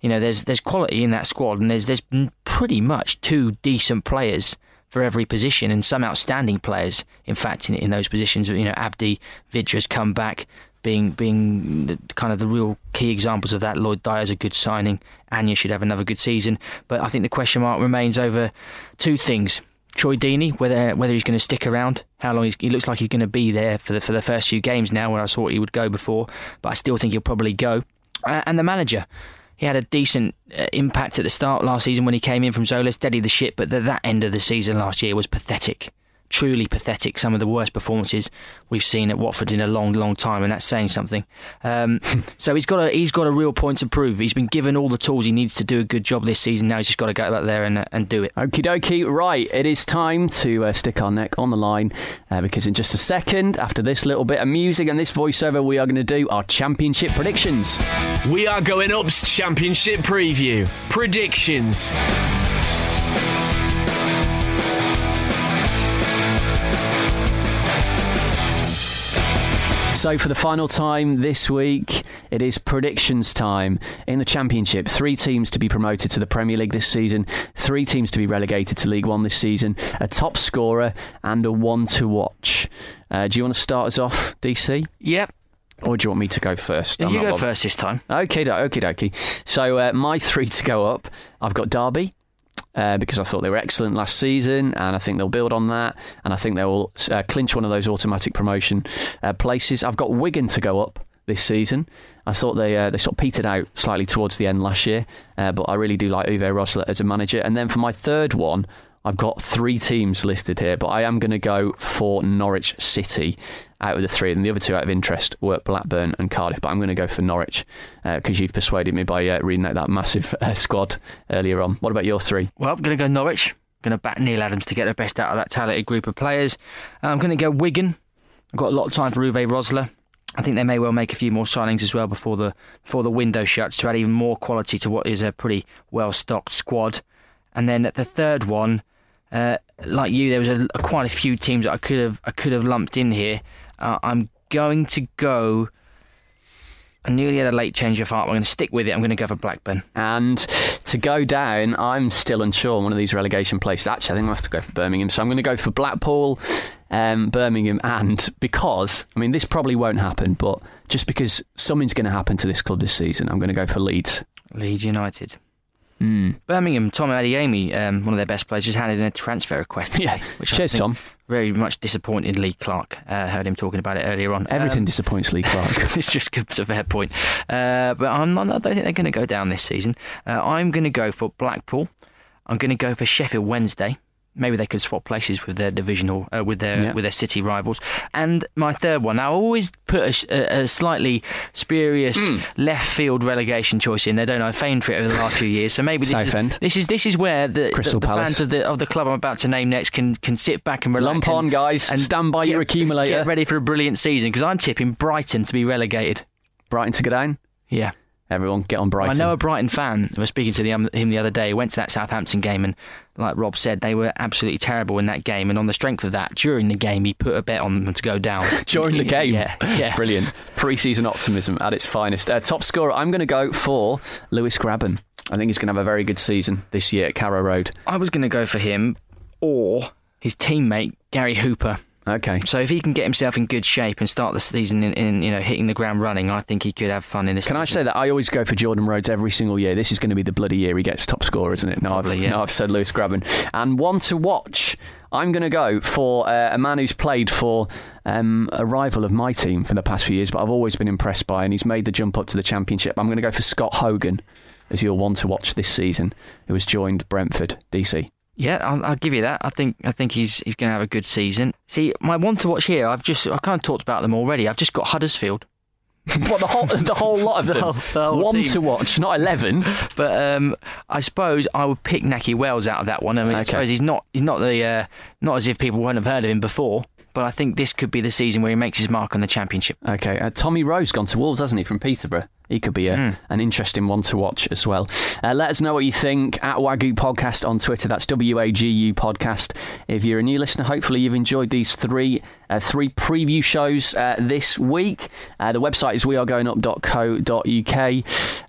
you know there's there's quality in that squad, and there's there's pretty much two decent players for every position, and some outstanding players, in fact, in, in those positions. You know, Abdi, Vidra's come back, being being the, kind of the real key examples of that. Lloyd Dyer's a good signing. Anya should have another good season. But I think the question mark remains over two things. Troy Deeney, whether whether he's going to stick around, how long he's, he looks like he's going to be there for the, for the first few games now, where I thought he would go before, but I still think he'll probably go. Uh, and the manager. He had a decent uh, impact at the start last season when he came in from Zola, steadied the ship, but the, that end of the season last year was pathetic. truly pathetic, some of the worst performances we've seen at Watford in a long, long time, and that's saying something. Um, so he's got a he's got a real point to prove. He's been given all the tools he needs to do a good job this season. Now he's just got to go out there and uh, and do it. Okie dokie, right. It is time to uh, stick our neck on the line uh, because in just a second, after this little bit of music and this voiceover, we are going to do our Championship predictions. We Are Going Up's Championship preview predictions. So for the final time this week, it is predictions time in the Championship. Three teams to be promoted to the Premier League this season, three teams to be relegated to League One this season, a top scorer and a one to watch. Uh, do you want to start us off, D C? Yep. Or do you want me to go first? Yeah, you go bothered. first this time. Okay, okay, okay. So uh, my three to go up, I've got Derby. Uh, because I thought they were excellent last season, and I think they'll build on that, and I think they'll uh, clinch one of those automatic promotion uh, places. I've got Wigan to go up this season. I thought they uh, they sort of petered out slightly towards the end last year, uh, but I really do like Uwe Rosler as a manager. And then for my third one, I've got three teams listed here, but I am going to go for Norwich City out of the three, and the other two out of interest were Blackburn and Cardiff, but I'm going to go for Norwich because uh, you've persuaded me by uh, reading out that massive uh, squad earlier on. What about your three? Well, I'm going to go Norwich. I'm going to back Neil Adams to get the best out of that talented group of players. I'm going to go Wigan. I've got a lot of time for Uwe Rosler. I think they may well make a few more signings as well before the before the window shuts to add even more quality to what is a pretty well-stocked squad. And then at the third one, uh, like you, there was a, a quite a few teams that I could have I could have lumped in here. Uh, I'm going to go. I nearly had a late change of heart. I'm going to stick with it. I'm going to go for Blackburn. And to go down, I'm still unsure on one of these relegation places. Actually, I think I have to go for Birmingham. So I'm going to go for Blackpool, um, Birmingham, and because, I mean, this probably won't happen, but just because something's going to happen to this club this season, I'm going to go for Leeds. Leeds United. Mm. Birmingham, Tom Adeyemi, um, one of their best players, just handed in a transfer request. Yeah, which cheers, I think Tom. Very much disappointed Lee Clark. I uh, heard him talking about it earlier on. Everything um, disappoints Lee Clark. It's just it's a fair point. Uh, but I'm not, I don't think they're going to go down this season. Uh, I'm going to go for Blackpool. I'm going to go for Sheffield Wednesday. Maybe they could swap places with their divisional, uh, with their yeah. with their city rivals. And my third one, I always put a, a slightly spurious mm. left field relegation choice in there, don't I? I've feigned for it over the last few years, so maybe this, is, this is this is where the, the, the fans of the of the club I'm about to name next can, can sit back and relax. Lump on, and, guys, and stand by get, your accumulator. Get ready for a brilliant season because I'm tipping Brighton to be relegated. Brighton to go down? Yeah. Everyone, get on Brighton. I know a Brighton fan. I was speaking to the, um, him the other day. Went to that Southampton game, and like Rob said, they were absolutely terrible in that game. And on the strength of that, during the game, he put a bet on them to go down. During the game? Yeah, yeah. Brilliant. Pre-season optimism at its finest. Uh, top scorer, I'm going to go for Lewis Grabban. I think he's going to have a very good season this year at Carrow Road. I was going to go for him or his teammate, Gary Hooper. Okay. So if he can get himself in good shape and start the season in, in you know hitting the ground running, I think he could have fun in this. Can season. I say that I always go for Jordan Rhodes every single year? This is going to be the bloody year he gets top scorer, isn't it? No, Probably, I've, yeah. no I've said Lewis Grabban. And one to watch, I'm going to go for uh, a man who's played for um, a rival of my team for the past few years, but I've always been impressed by, and he's made the jump up to the Championship. I'm going to go for Scott Hogan as your one to watch this season, who has joined Brentford, D C. Yeah, I'll, I'll give you that. I think I think he's he's going to have a good season. See, my one to watch here, I've just I kind of talked about them already. I've just got Huddersfield. What the whole the whole lot of them? The whole, the whole one team. To watch, not eleven. But um, I suppose I would pick Naki Wells out of that one. I mean, okay. I suppose he's not he's not the uh, not as if people won't have heard of him before. But I think this could be the season where he makes his mark on the Championship. Okay, uh, Tommy Rowe's gone to Wolves, hasn't he? From Peterborough. He could be a, mm. an interesting one to watch as well. Uh, let us know what you think at Wagyu Podcast on Twitter. That's W A G U Podcast. If you're a new listener, hopefully you've enjoyed these three uh, three preview shows uh, this week. Uh, the website is we are going up dot co dot uk.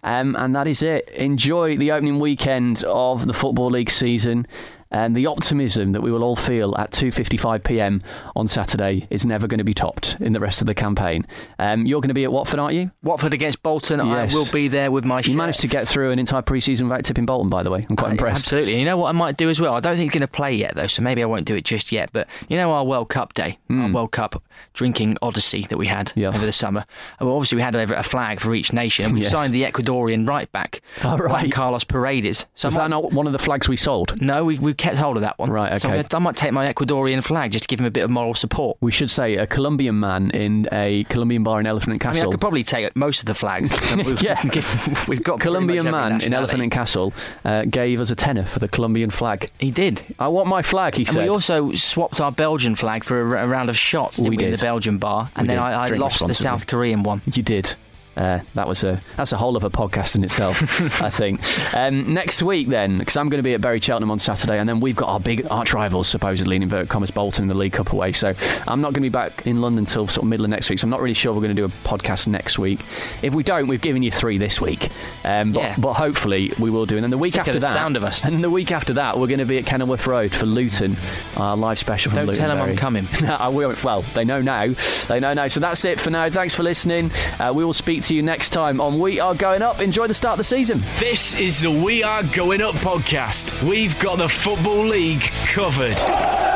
Um, and that is it. Enjoy the opening weekend of the Football League season. And the optimism that we will all feel at two fifty-five p m on Saturday is never going to be topped in the rest of the campaign. Um, you're going to be at Watford, aren't you? Watford against Bolton. Yes. I will be there with my shirt. You managed to get through an entire pre-season without tipping Bolton, by the way. I'm quite I, impressed. Absolutely. And you know what I might do as well? I don't think he's going to play yet, though, so maybe I won't do it just yet. But you know our World Cup day, mm. our World Cup drinking odyssey that we had yes. over the summer. Well, obviously, we had a flag for each nation. We yes. signed the Ecuadorian right back, oh, right. Carlos Paredes. So was that not one of the flags we sold? No, we we kept hold of that one. Right, okay. So I, I might take my Ecuadorian flag just to give him a bit of moral support. We should say a Colombian man in a Colombian bar in Elephant and Castle. I mean, I could probably take most of the flags. We've, yeah, give, we've got Colombian man in Elephant and Castle uh, gave us a tenner for the Colombian flag. He did. I want my flag, he and said. And we also swapped our Belgian flag for a, a round of shots we we did. in the Belgian bar, and we then I, I lost the South Korean one. You did. Uh, that was a that's a whole other podcast in itself. I think um, next week then, because I'm going to be at Bury Cheltenham on Saturday, and then we've got our big arch rivals supposedly in inverted commas Bolton in the League Cup away, so I'm not going to be back in London till sort of middle of next week, so I'm not really sure we're going to do a podcast next week. If we don't, we've given you three this week, um, but, yeah. but hopefully we will do. And then the week Sick after the that sound of us. and the week after that we're going to be at Kenilworth Road for Luton, our live special from don't Luton. Don't tell them Bury. I'm coming. no, I will. Well, they know now they know now so that's it for now. Thanks for listening. Uh, we will speak to you next time on We Are Going Up. Enjoy the start of the season. This is the We Are Going Up podcast. We've got the Football League covered.